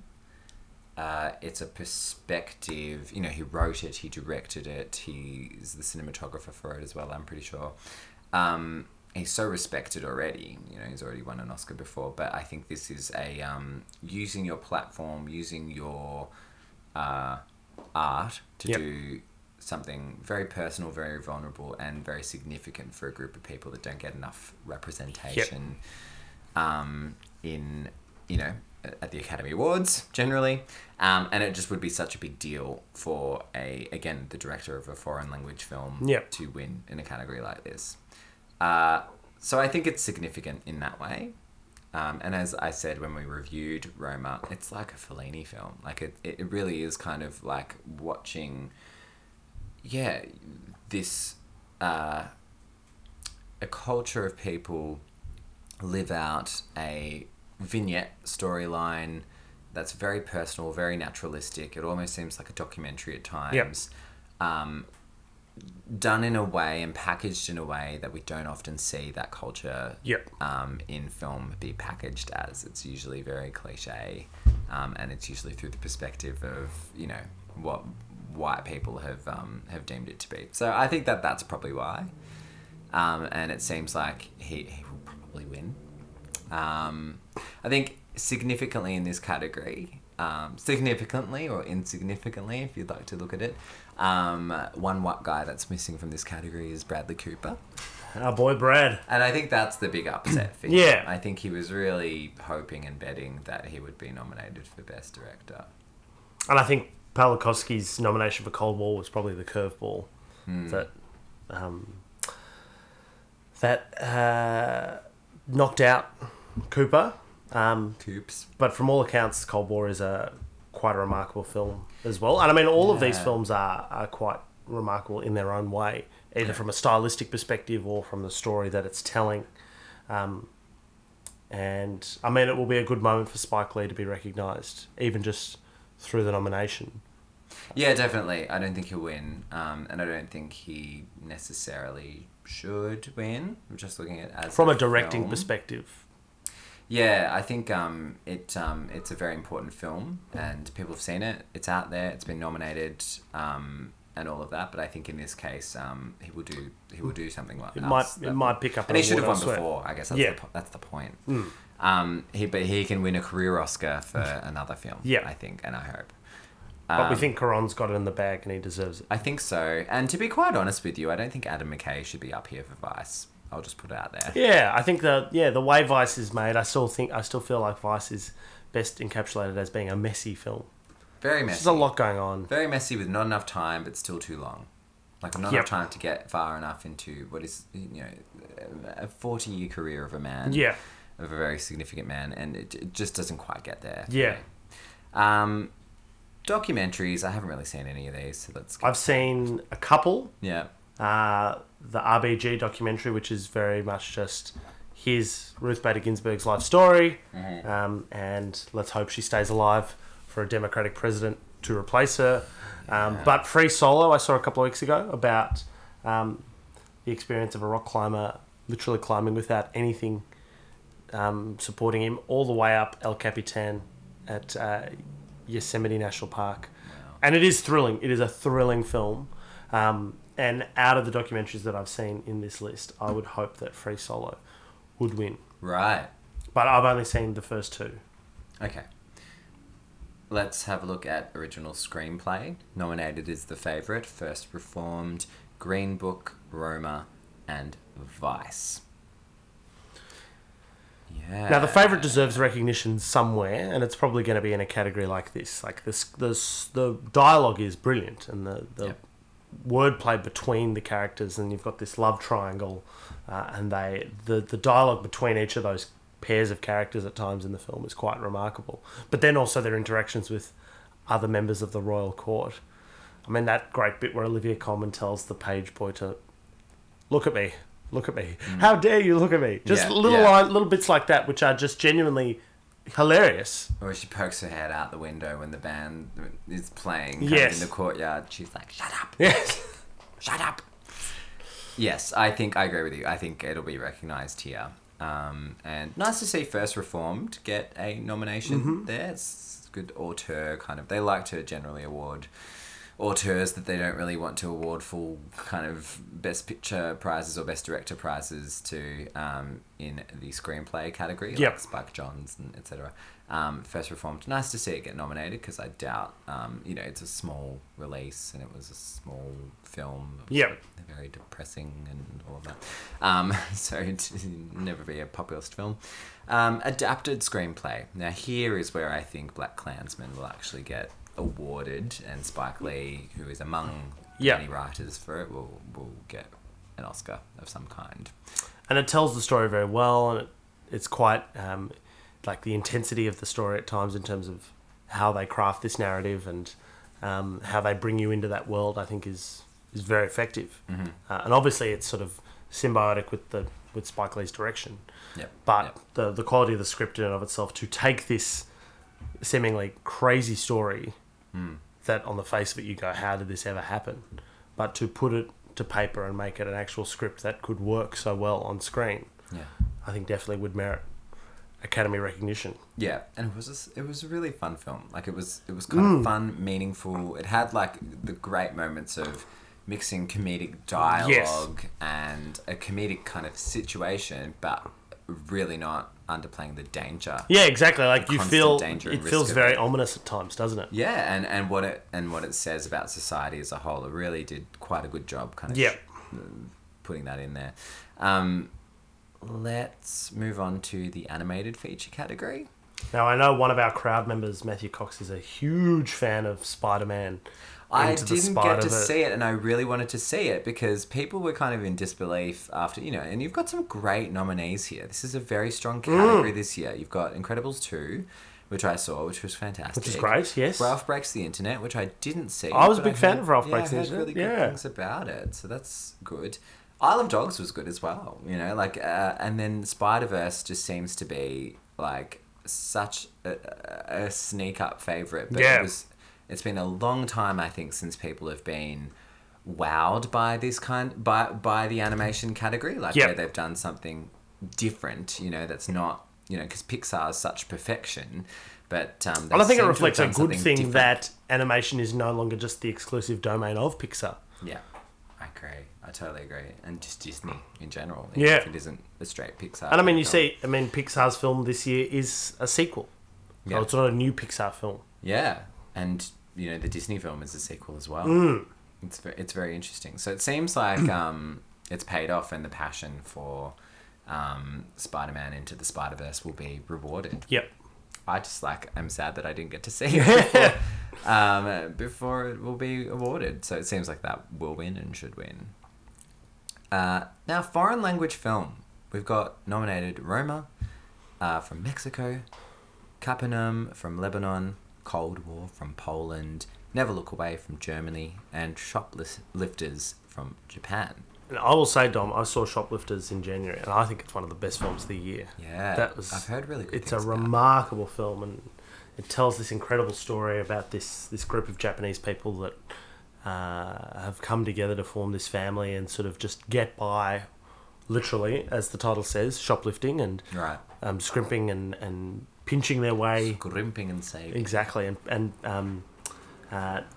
It's a perspective. You know, he wrote it, he directed it, he is the cinematographer for it as well, I'm pretty sure. He's so respected already. You know, he's already won an Oscar before, but I think this is a using your platform, using your... art to do something very personal, very vulnerable, and very significant for a group of people that don't get enough representation in, you know, at the Academy Awards generally. And it just would be such a big deal for the director of a foreign language film to win in a category like this. So I think it's significant in that way. And as I said when we reviewed Roma, it's like a Fellini film. Like it really is kind of like watching, this a culture of people live out a vignette storyline that's very personal, very naturalistic. It almost seems like a documentary at times. Yep. Done in a way and packaged in a way that we don't often see that culture yep. In film be packaged as. It's usually very cliche, and it's usually through the perspective of, you know, what white people have deemed it to be. So I think that that's probably why. And it seems like he will probably win. I think significantly in this category, significantly or insignificantly, if you'd like to look at it, one white guy that's missing from this category is Bradley Cooper. Our boy Brad. And I think that's the big upset for him. Yeah. I think he was really hoping and betting that he would be nominated for Best Director. And I think Pawlikowski's nomination for Cold War was probably the curveball that... That knocked out Cooper. But from all accounts, Cold War is quite a remarkable film as well. And I mean, all of these films are quite remarkable in their own way, either from a stylistic perspective or from the story that it's telling. And I mean, it will be a good moment for Spike Lee to be recognised, even just through the nomination. Yeah, definitely. I don't think he'll win. And I don't think he necessarily... should win. I'm just looking at as from a directing film. Perspective. Yeah, I think it's a very important film, and people have seen it. It's out there. It's been nominated, and all of that. But I think in this case, he will do something like that. It might pick up. And he should have won before. I guess that's the point. Mm. But he can win a career Oscar for another film. Yeah, I think, and I hope. But we think Cuarón's got it in the bag and he deserves it. I think so. And to be quite honest with you, I don't think Adam McKay should be up here for Vice. I'll just put it out there. Yeah, I think the way Vice is made, I still feel like Vice is best encapsulated as being a messy film. Very messy. There's a lot going on. Very messy with not enough time, but still too long. Like not enough time to get far enough into what is, you know, a 40-year career of a man. Yeah. Of a very significant man, and it just doesn't quite get there. Yeah. Documentaries, I haven't really seen any of these, so let's go. I've seen a couple. Yeah. The RBG documentary, which is very much just here's Ruth Bader Ginsburg's life story, and let's hope she stays alive for a Democratic president to replace her. But Free Solo, I saw a couple of weeks ago, about the experience of a rock climber literally climbing without anything supporting him all the way up El Capitan at... Yosemite National Park. Wow. And it is thrilling. It is a thrilling film. And out of the documentaries that I've seen in this list, I would hope that Free Solo would win. Right. But I've only seen the first two. Okay. Let's have a look at original screenplay. Nominated is The Favourite, First Reformed, Green Book, Roma, and Vice. Yeah. Now, The Favourite deserves recognition somewhere, and it's probably going to be in a category like this. Like the dialogue is brilliant, and the wordplay between the characters, and you've got this love triangle, and the dialogue between each of those pairs of characters at times in the film is quite remarkable. But then also their interactions with other members of the royal court. I mean, that great bit where Olivia Colman tells the page boy to look at me. Look at me. How dare you look at me? Just little bits like that, which are just genuinely hilarious. Or she pokes her head out the window when the band is playing in the courtyard. She's like, shut up. Yes. Shut up. Yes, I think I agree with you. I think it'll be recognised here. And nice to see First Reformed get a nomination there. It's good auteur kind of. They like to generally award... auteurs that they don't really want to award full kind of Best Picture prizes or Best Director prizes to in the screenplay category, like Spike Jonze and etc. First Reformed, nice to see it get nominated because I doubt, it's a small release and it was a small film. Yeah. Very depressing and all that. So it'd never be a populist film. Adapted screenplay. Now here is where I think BlacKkKlansman will actually get awarded, and Spike Lee, who is among many writers for it, will get an Oscar of some kind. And it tells the story very well, and it's quite like the intensity of the story at times in terms of how they craft this narrative and how they bring you into that world, I think is very effective. And obviously it's sort of symbiotic with Spike Lee's direction. But the quality of the script in and of itself to take this seemingly crazy story that on the face of it you go, how did this ever happen? But to put it to paper and make it an actual script that could work so well on screen, yeah, I think definitely would merit Academy recognition. Yeah, and it was a really fun film. Like it was kind of fun, meaningful. It had like the great moments of mixing comedic dialogue and a comedic kind of situation, but really not underplaying the danger. Yeah, exactly. Like you feel it feels very ominous at times, doesn't it? Yeah, and what it says about society as a whole. It really did quite a good job kind of putting that in there. Let's move on to the animated feature category. Now, I know one of our crowd members, Matthew Cox, is a huge fan of Spider-Man. I didn't get to see it, and I really wanted to see it because people were kind of in disbelief after, you know, and you've got some great nominees here. This is a very strong category this year. You've got Incredibles 2, which I saw, which was fantastic. Which is great, yes. Ralph Breaks the Internet, which I didn't see. I was a big fan of Ralph Breaks the Internet. I heard really good things about it, so that's good. Isle of Dogs was good as well, you know, like, and then Spider-Verse just seems to be, like, such a sneak-up favourite, but it's been a long time, I think, since people have been wowed by this by the animation category, like, where they've done something different, you know, that's not, you know, because Pixar is such perfection, but... and I think it reflects a good thing that animation is no longer just the exclusive domain of Pixar. Yeah, I agree. I totally agree. And just Disney in general. Yeah. If it isn't a straight Pixar. And I mean, Pixar's film this year is a sequel. Yeah. So it's not a new Pixar film. Yeah. And, you know, the Disney film is a sequel as well. Mm. It's very interesting. So it seems like it's paid off, and the passion for Spider-Man Into the Spider-Verse will be rewarded. Yep. I just I'm sad that I didn't get to see it before it will be awarded. So it seems like that will win and should win. Now, foreign language film. We've got nominated Roma from Mexico, Capernaum from Lebanon, Cold War from Poland, Never Look Away from Germany, and Shoplifters from Japan. And I will say, Dom, I saw Shoplifters in January, and I think it's one of the best films of the year. Yeah, I've heard really good things about it. It's a remarkable film, and it tells this incredible story about this group of Japanese people that have come together to form this family and sort of just get by, literally, as the title says, shoplifting and scrimping and pinching their way. Scrimping and saving. Exactly, and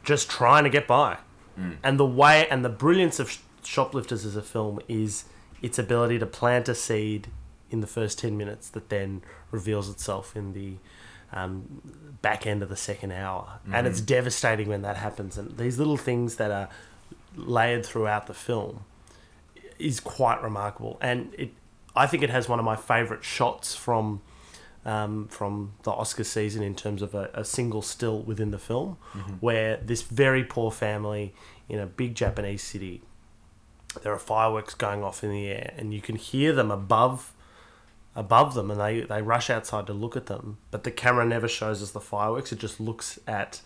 just trying to get by. Mm. And the way and the brilliance of Shoplifters as a film is its ability to plant a seed in the first 10 minutes that then reveals itself in the back end of the second hour. Mm-hmm. And it's devastating when that happens. And these little things that are layered throughout the film is quite remarkable. And I think it has one of my favourite shots from the Oscar season in terms of a single still within the film, where this very poor family in a big Japanese city, there are fireworks going off in the air, and you can hear them above them, and they rush outside to look at them. But the camera never shows us the fireworks. It just looks at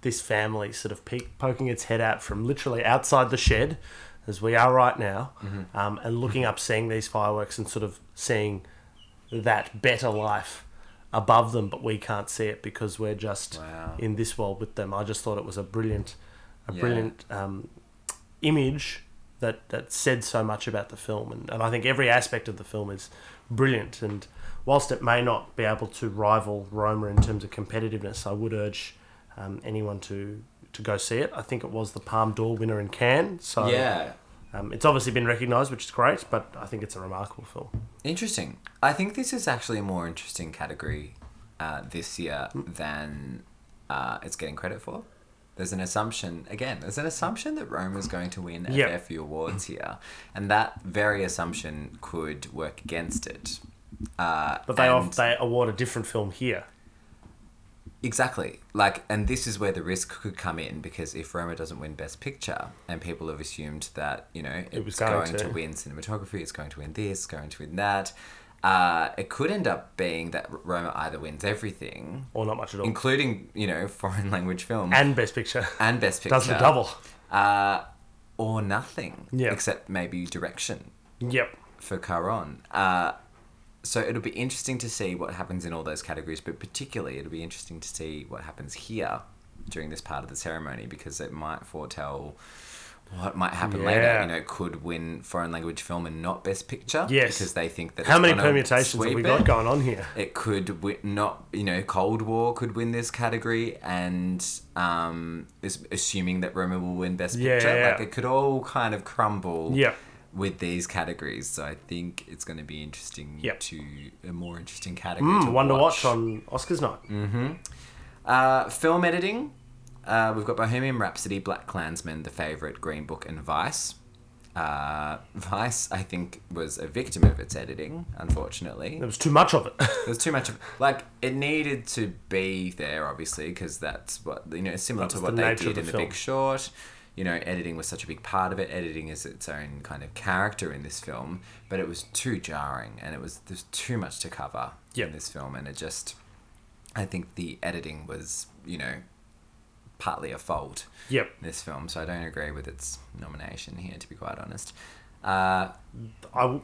this family sort of poking its head out from literally outside the shed, as we are right now, and looking up, seeing these fireworks and sort of seeing that better life above them, but we can't see it because we're just in this world with them. I just thought it was a brilliant image that said so much about the film, and I think every aspect of the film is brilliant, and whilst it may not be able to rival Roma in terms of competitiveness, I would urge anyone to go see it. I think it was the Palme d'Or winner in Cannes, so it's obviously been recognised, which is great, but I think it's a remarkable film. Interesting. I think this is actually a more interesting category this year than it's getting credit for. There's an assumption that Roma is going to win a fair few awards here. And that very assumption could work against it. But they award a different film here. Exactly. And this is where the risk could come in, because if Roma doesn't win Best Picture, and people have assumed that, you know, it was going to win cinematography, it's going to win this, it's going to win that... it could end up being that Roma either wins everything... or not much at all. Including, you know, foreign language film. And Best Picture. Does the double. Or nothing. Except maybe direction. Yep. For Cuarón. So it'll be interesting to see what happens in all those categories, but particularly it'll be interesting to see what happens here during this part of the ceremony, because it might foretell what might happen later. You know, could win foreign language film and not Best Picture. Yes, because they think that how many permutations have we got going on here? It could not. You know, Cold War could win this category, and is assuming that Roma will win Best Picture. Yeah, yeah. Like it could all kind of crumble. Yeah. With these categories, so I think it's going to be interesting. Yep. To a more interesting category. To one watch. To watch on Oscars night. Mm-hmm. Film editing. We've got Bohemian Rhapsody, BlacKkKlansman, The Favourite, Green Book, and Vice. Vice, I think, was a victim of its editing, unfortunately. There was too much of it. Like, it needed to be there, obviously, because that's what, you know, similar to what they did in The Big Short. You know, editing was such a big part of it. Editing is its own kind of character in this film, but it was too jarring, and there's too much to cover in this film, and it just, I think the editing was, you know, partly a fault. Yep. This film, so I don't agree with its nomination here, to be quite honest. I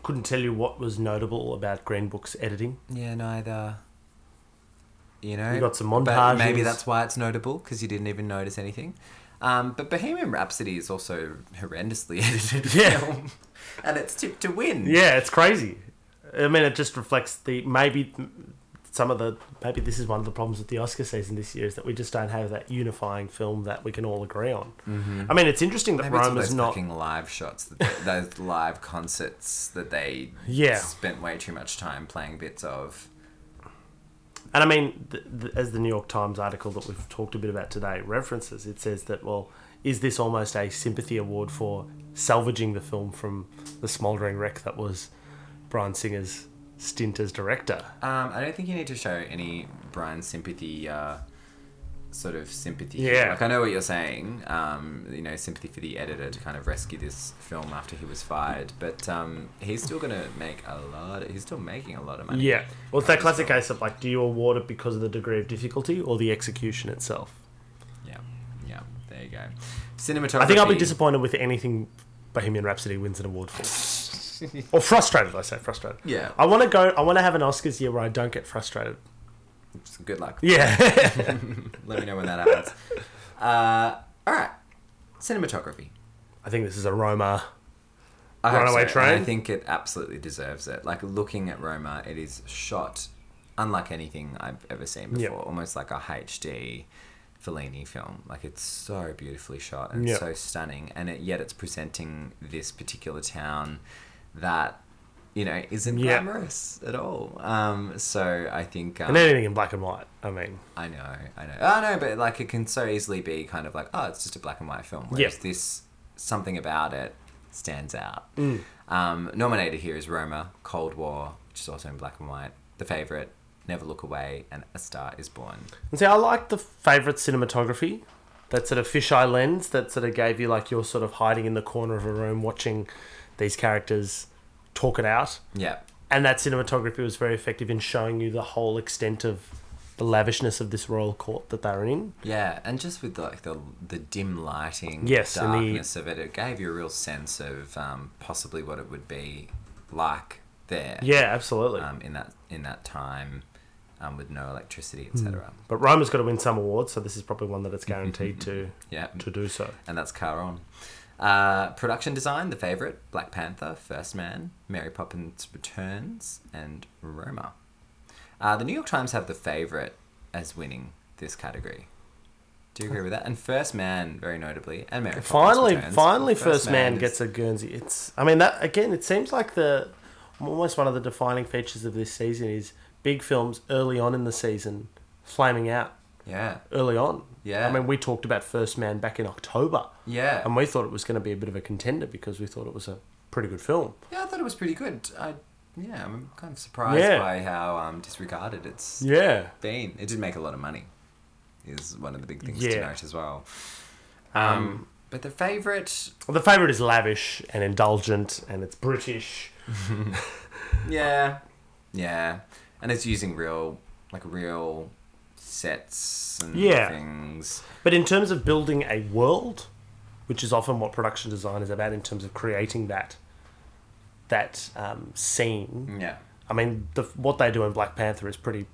couldn't tell you what was notable about Green Book's editing. Yeah, neither. You know, you got some montages. But maybe that's why it's notable, because you didn't even notice anything. But Bohemian Rhapsody is also horrendously edited film, and it's tipped to win. Yeah, it's crazy. I mean, it just reflects maybe this is one of the problems with the Oscar season this year, is that we just don't have that unifying film that we can all agree on. Mm-hmm. I mean, it's interesting that Roma's not fucking live shots, those live concerts that they spent way too much time playing bits of. And I mean, as the New York Times article that we've talked a bit about today references, it says that, well, is this almost a sympathy award for salvaging the film from the smouldering wreck that was Bryan Singer's stint as director? I don't think you need to show any Brian sympathy, sort of sympathy. Yeah. Like, I know what you're saying, you know, sympathy for the editor to kind of rescue this film after he was fired, but he's still going to he's still making a lot of money. Yeah. Well, it's that classic case of, like, do you award it because of the degree of difficulty or the execution itself? Yeah. Yeah. There you go. Cinematography. I think I'll be disappointed with anything Bohemian Rhapsody wins an award for. Or frustrated, I say frustrated. Yeah. I want to have an Oscars year where I don't get frustrated. Good luck. Yeah. Let me know when that happens. All right. Cinematography. I think this is a Roma runaway train. And I think it absolutely deserves it. Like, looking at Roma, it is shot unlike anything I've ever seen before. Yep. Almost like a HD Fellini film. Like, it's so beautifully shot and so stunning. And yet it's presenting this particular town that, you know, isn't glamorous at all. So I think... and anything in black and white, I mean. I know. Oh, no, but, like, it can so easily be kind of like, oh, it's just a black and white film. Whereas this, something about it stands out. Mm. Nominated here is Roma, Cold War, which is also in black and white, The Favourite, Never Look Away, and A Star Is Born. And see, I like The Favourite cinematography. That sort of fisheye lens that sort of gave you, like, you're sort of hiding in the corner of a room watching these characters talk it out. Yeah. And that cinematography was very effective in showing you the whole extent of the lavishness of this royal court that they were in. Yeah, and just with, like, the dim lighting, darkness of it, it gave you a real sense of possibly what it would be like there. Yeah, absolutely. In that time, with no electricity, etc. But Roma's got to win some awards, so this is probably one that it's guaranteed to do so. And that's Cuarón. Production design, The Favourite, Black Panther, First Man, Mary Poppins Returns, and Roma. The New York Times have The Favourite as winning this category. Do you agree with that? And First Man, very notably, and Mary Poppins Returns. Finally, First Man gets a Guernsey. I mean, that again, it seems like almost one of the defining features of this season is big films early on in the season flaming out. Yeah. Early on. Yeah. I mean, we talked about First Man back in October. Yeah. And we thought it was going to be a bit of a contender because we thought it was a pretty good film. Yeah, I thought it was pretty good. I'm kind of surprised by how disregarded it's been. It did make a lot of money, is one of the big things to note as well. But The Favourite... Well, The Favourite is lavish and indulgent and it's British. Yeah. Yeah. And it's using real sets and things. But in terms of building a world, which is often what production design is about in terms of creating that scene, I mean, what they do in Black Panther is pretty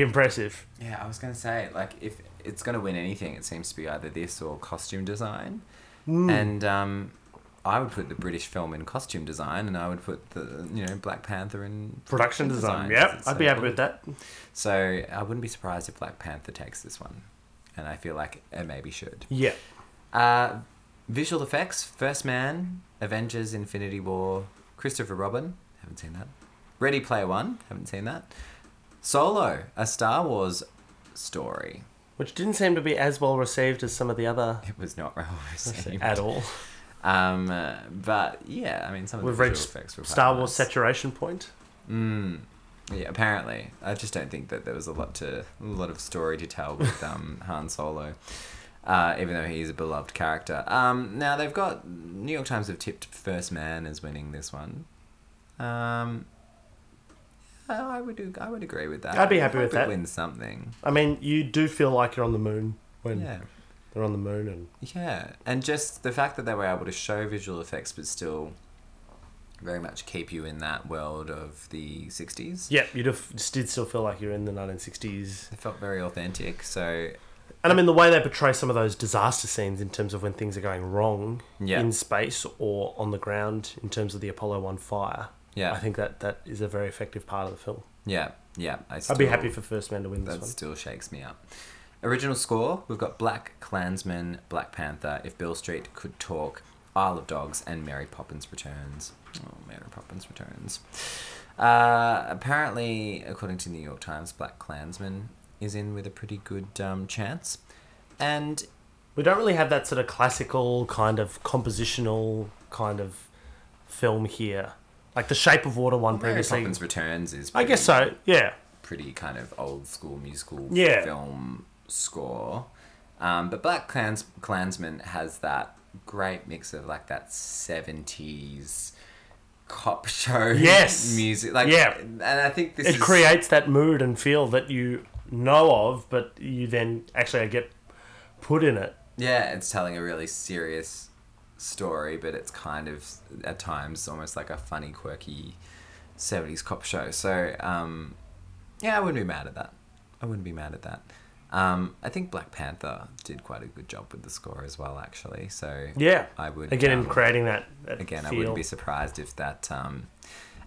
impressive. Yeah, I was going to say, like, if it's going to win anything, it seems to be either this or costume design. Mm. And I would put the British film in costume design, and I would put the, you know, Black Panther in production design. Yeah, I'd be happy with that. So I wouldn't be surprised if Black Panther takes this one, and I feel like it maybe should. Yeah. Visual effects: First Man, Avengers: Infinity War, Christopher Robin. Haven't seen that. Ready Player One. Haven't seen that. Solo: A Star Wars Story, which didn't seem to be as well received as some of the other. It was not well received at all. But yeah, I mean, some of the visual effects were Star Wars saturation point. Mm. Yeah, apparently. I just don't think that there was a lot of story to tell with Han Solo, even though he is a beloved character. Now they've got New York Times have tipped First Man as winning this one. I would agree with that. I'd be happy with that. Win something. I mean, you do feel like you're on the moon when. Yeah. They're on the moon and... Yeah, and just the fact that they were able to show visual effects but still very much keep you in that world of the 60s. Yeah, you just did still feel like you're in the 1960s. It felt very authentic, so... And I mean, the way they portray some of those disaster scenes in terms of when things are going wrong in space or on the ground in terms of the Apollo 1 fire. Yeah. I think that is a very effective part of the film. Yeah, yeah. I'd be happy for First Man to win this one. That still shakes me up. Original score, we've got BlacKkKlansman, Black Panther, If Beale Street Could Talk, Isle of Dogs, and Mary Poppins Returns. Oh, Mary Poppins Returns. Apparently, according to the New York Times, BlacKkKlansman is in with a pretty good chance. And we don't really have that sort of classical kind of compositional kind of film here. Like The Shape of Water one previously. Mary Poppins Returns is pretty, I guess so, yeah. Pretty kind of old school musical film score, but BlacKkKlansman has that great mix of like that 70s cop show music, like, and I think this creates that mood and feel that you know of, but you then actually get put in it. Yeah, it's telling a really serious story, but it's kind of at times almost like a funny, quirky 70s cop show. So I wouldn't be mad at that. I think Black Panther did quite a good job with the score as well, actually. So yeah, I would again in creating that again feel. I wouldn't be surprised if that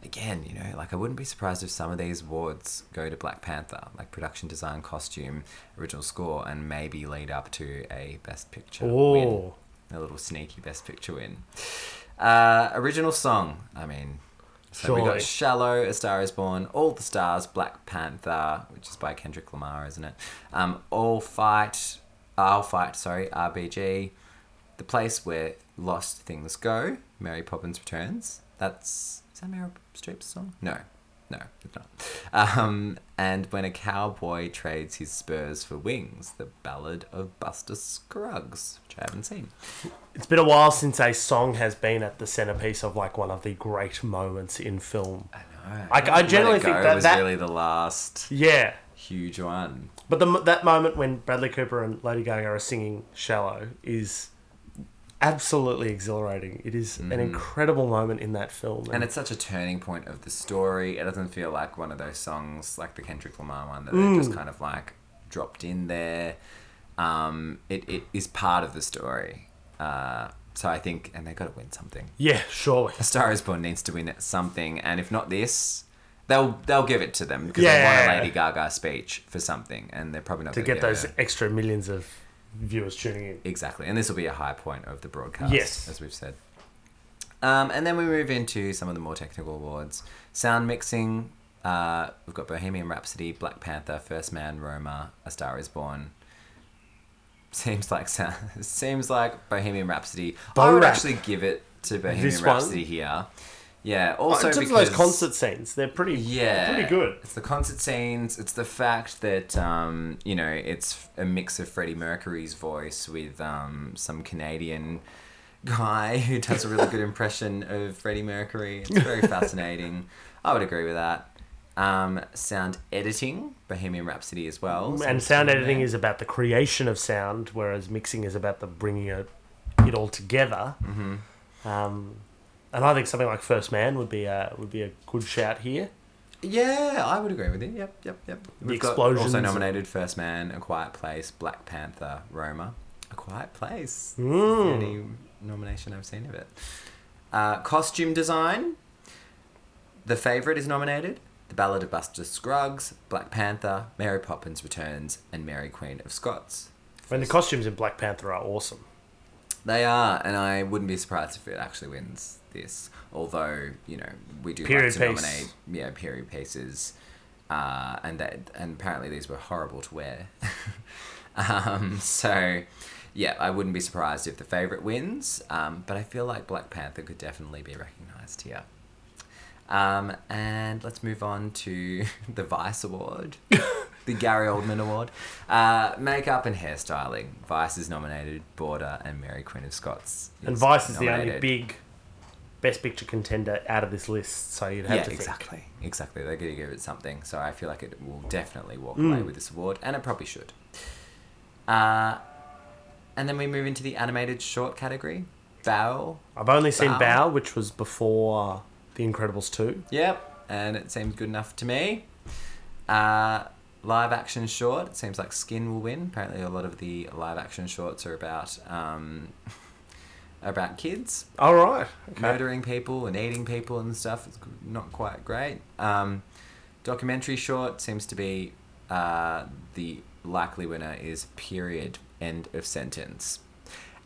again, you know, like I wouldn't be surprised if some of these awards go to Black Panther, like production design, costume, original score, and maybe lead up to a Best Picture win, a little sneaky Best Picture win. Original song, I mean. So we got Shallow, A Star Is Born, All the Stars, Black Panther, which is by Kendrick Lamar, isn't it? I'll Fight, RBG, The Place Where Lost Things Go, Mary Poppins Returns. Is that Meryl Streep's song? No, it's not. And When a Cowboy Trades His Spurs for Wings, The Ballad of Buster Scruggs, which I haven't seen. It's been a while since a song has been at the centrepiece of like one of the great moments in film. I know. I generally think that was really the last huge one. But that moment when Bradley Cooper and Lady Gaga are singing Shallow is absolutely exhilarating. It is an incredible moment in that film. And it's such a turning point of the story. It doesn't feel like one of those songs, like the Kendrick Lamar one, that they just kind of like dropped in there. It is part of the story. So I think, and they got to win something. Yeah, surely. A Star Is Born needs to win something. And if not this, they'll give it to them because they want a Lady Gaga speech for something. And they're probably not going to get those extra millions of viewers tuning in. Exactly. And this will be a high point of the broadcast, as we've said. And then we move into some of the more technical awards. Sound mixing. We've got Bohemian Rhapsody, Black Panther, First Man, Roma, A Star Is Born. Seems like Bohemian Rhapsody. I would actually give it to Bohemian Rhapsody here. Yeah. Also, in terms of those concert scenes, they're pretty good. It's the concert scenes. It's the fact that you know, it's a mix of Freddie Mercury's voice with some Canadian guy who does a really good impression of Freddie Mercury. It's very fascinating. I would agree with that. Sound editing, Bohemian Rhapsody as well. And sound editing is about the creation of sound, whereas mixing is about the bringing it all together. Mm-hmm. And I think something like First Man would be a good shout here. Yeah, I would agree with you. Yep. The Explosions. Also nominated First Man, A Quiet Place, Black Panther, Roma. A Quiet Place. Mm. The only nomination I've seen of it. Costume design. The Favourite is nominated. The Ballad of Buster Scruggs, Black Panther, Mary Poppins Returns, and Mary Queen of Scots. And the costumes in Black Panther are awesome. They are, and I wouldn't be surprised if it actually wins this. Although, you know, we do period like to piece. Nominate period pieces, and apparently these were horrible to wear. So, yeah, I wouldn't be surprised if The Favourite wins, but I feel like Black Panther could definitely be recognised here. And let's move on to the Vice Award, the Gary Oldman Award. Makeup and hairstyling. Vice is nominated, Border and Mary Queen of Scots. And Vice is nominated. The only big Best Picture contender out of this list, so you'd have to think. Exactly. They're going to give it something, so I feel like it will definitely walk away with this award, and it probably should. And then we move into the animated short category, Bow. I've only seen Bow, which was before... The Incredibles 2. Yep, and it seems good enough to me. Live action short, it seems like Skin will win. Apparently a lot of the live action shorts are about kids. All right. Okay. Murdering people and eating people and stuff. It's not quite great. Documentary short seems to be the likely winner is period, end of sentence.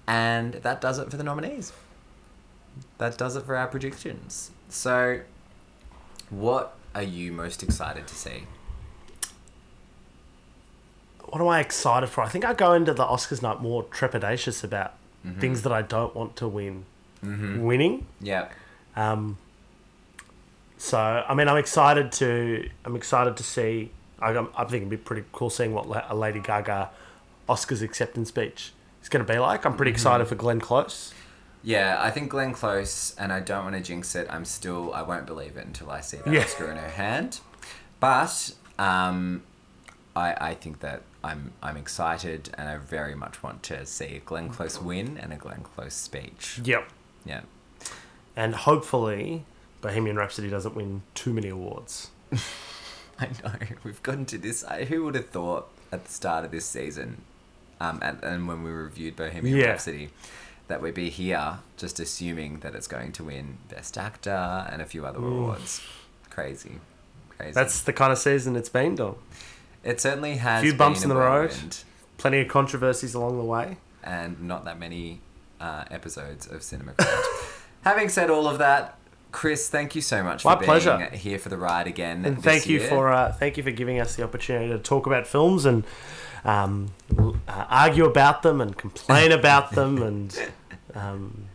And that does it for the nominees. That does it for our predictions. So, what are you most excited to see? What am I excited for? I think I go into the Oscars night more trepidatious about things that I don't want to win. Mm-hmm. Winning. Yeah. So, I mean, I'm excited to see... I think it'd be pretty cool seeing what a Lady Gaga Oscars acceptance speech is going to be like. I'm pretty excited for Glenn Close. Yeah, I think Glenn Close, and I don't want to jinx it, I won't believe it until I see that Oscar in her hand. But I think that I'm excited, and I very much want to see a Glenn Close win and a Glenn Close speech. Yep. Yeah. And hopefully Bohemian Rhapsody doesn't win too many awards. I know. We've gotten to this. Who would have thought at the start of this season, and when we reviewed Bohemian Rhapsody... that we'd be here just assuming that it's going to win Best Actor and a few other awards. Crazy. That's the kind of season it's been, Dom. It certainly has been. A few bumps in the road, plenty of controversies along the way. And not that many episodes of Cinema Crowd. Having said all of that, Chris, thank you so much for being here for the ride again. And thank you for giving us the opportunity to talk about films and argue about them and complain about them and and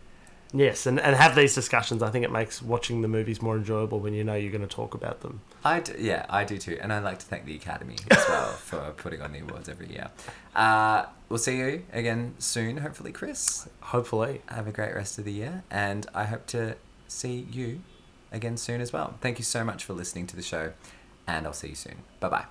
have these discussions. I think it makes watching the movies more enjoyable when you know you're going to talk about them. I do too, and I'd like to thank the Academy as well for putting on the awards every year. We'll see you again soon, hopefully, Chris. Hopefully. Have a great rest of the year, and I hope to see you again soon as well. Thank you so much for listening to the show, and I'll see you soon. Bye-bye.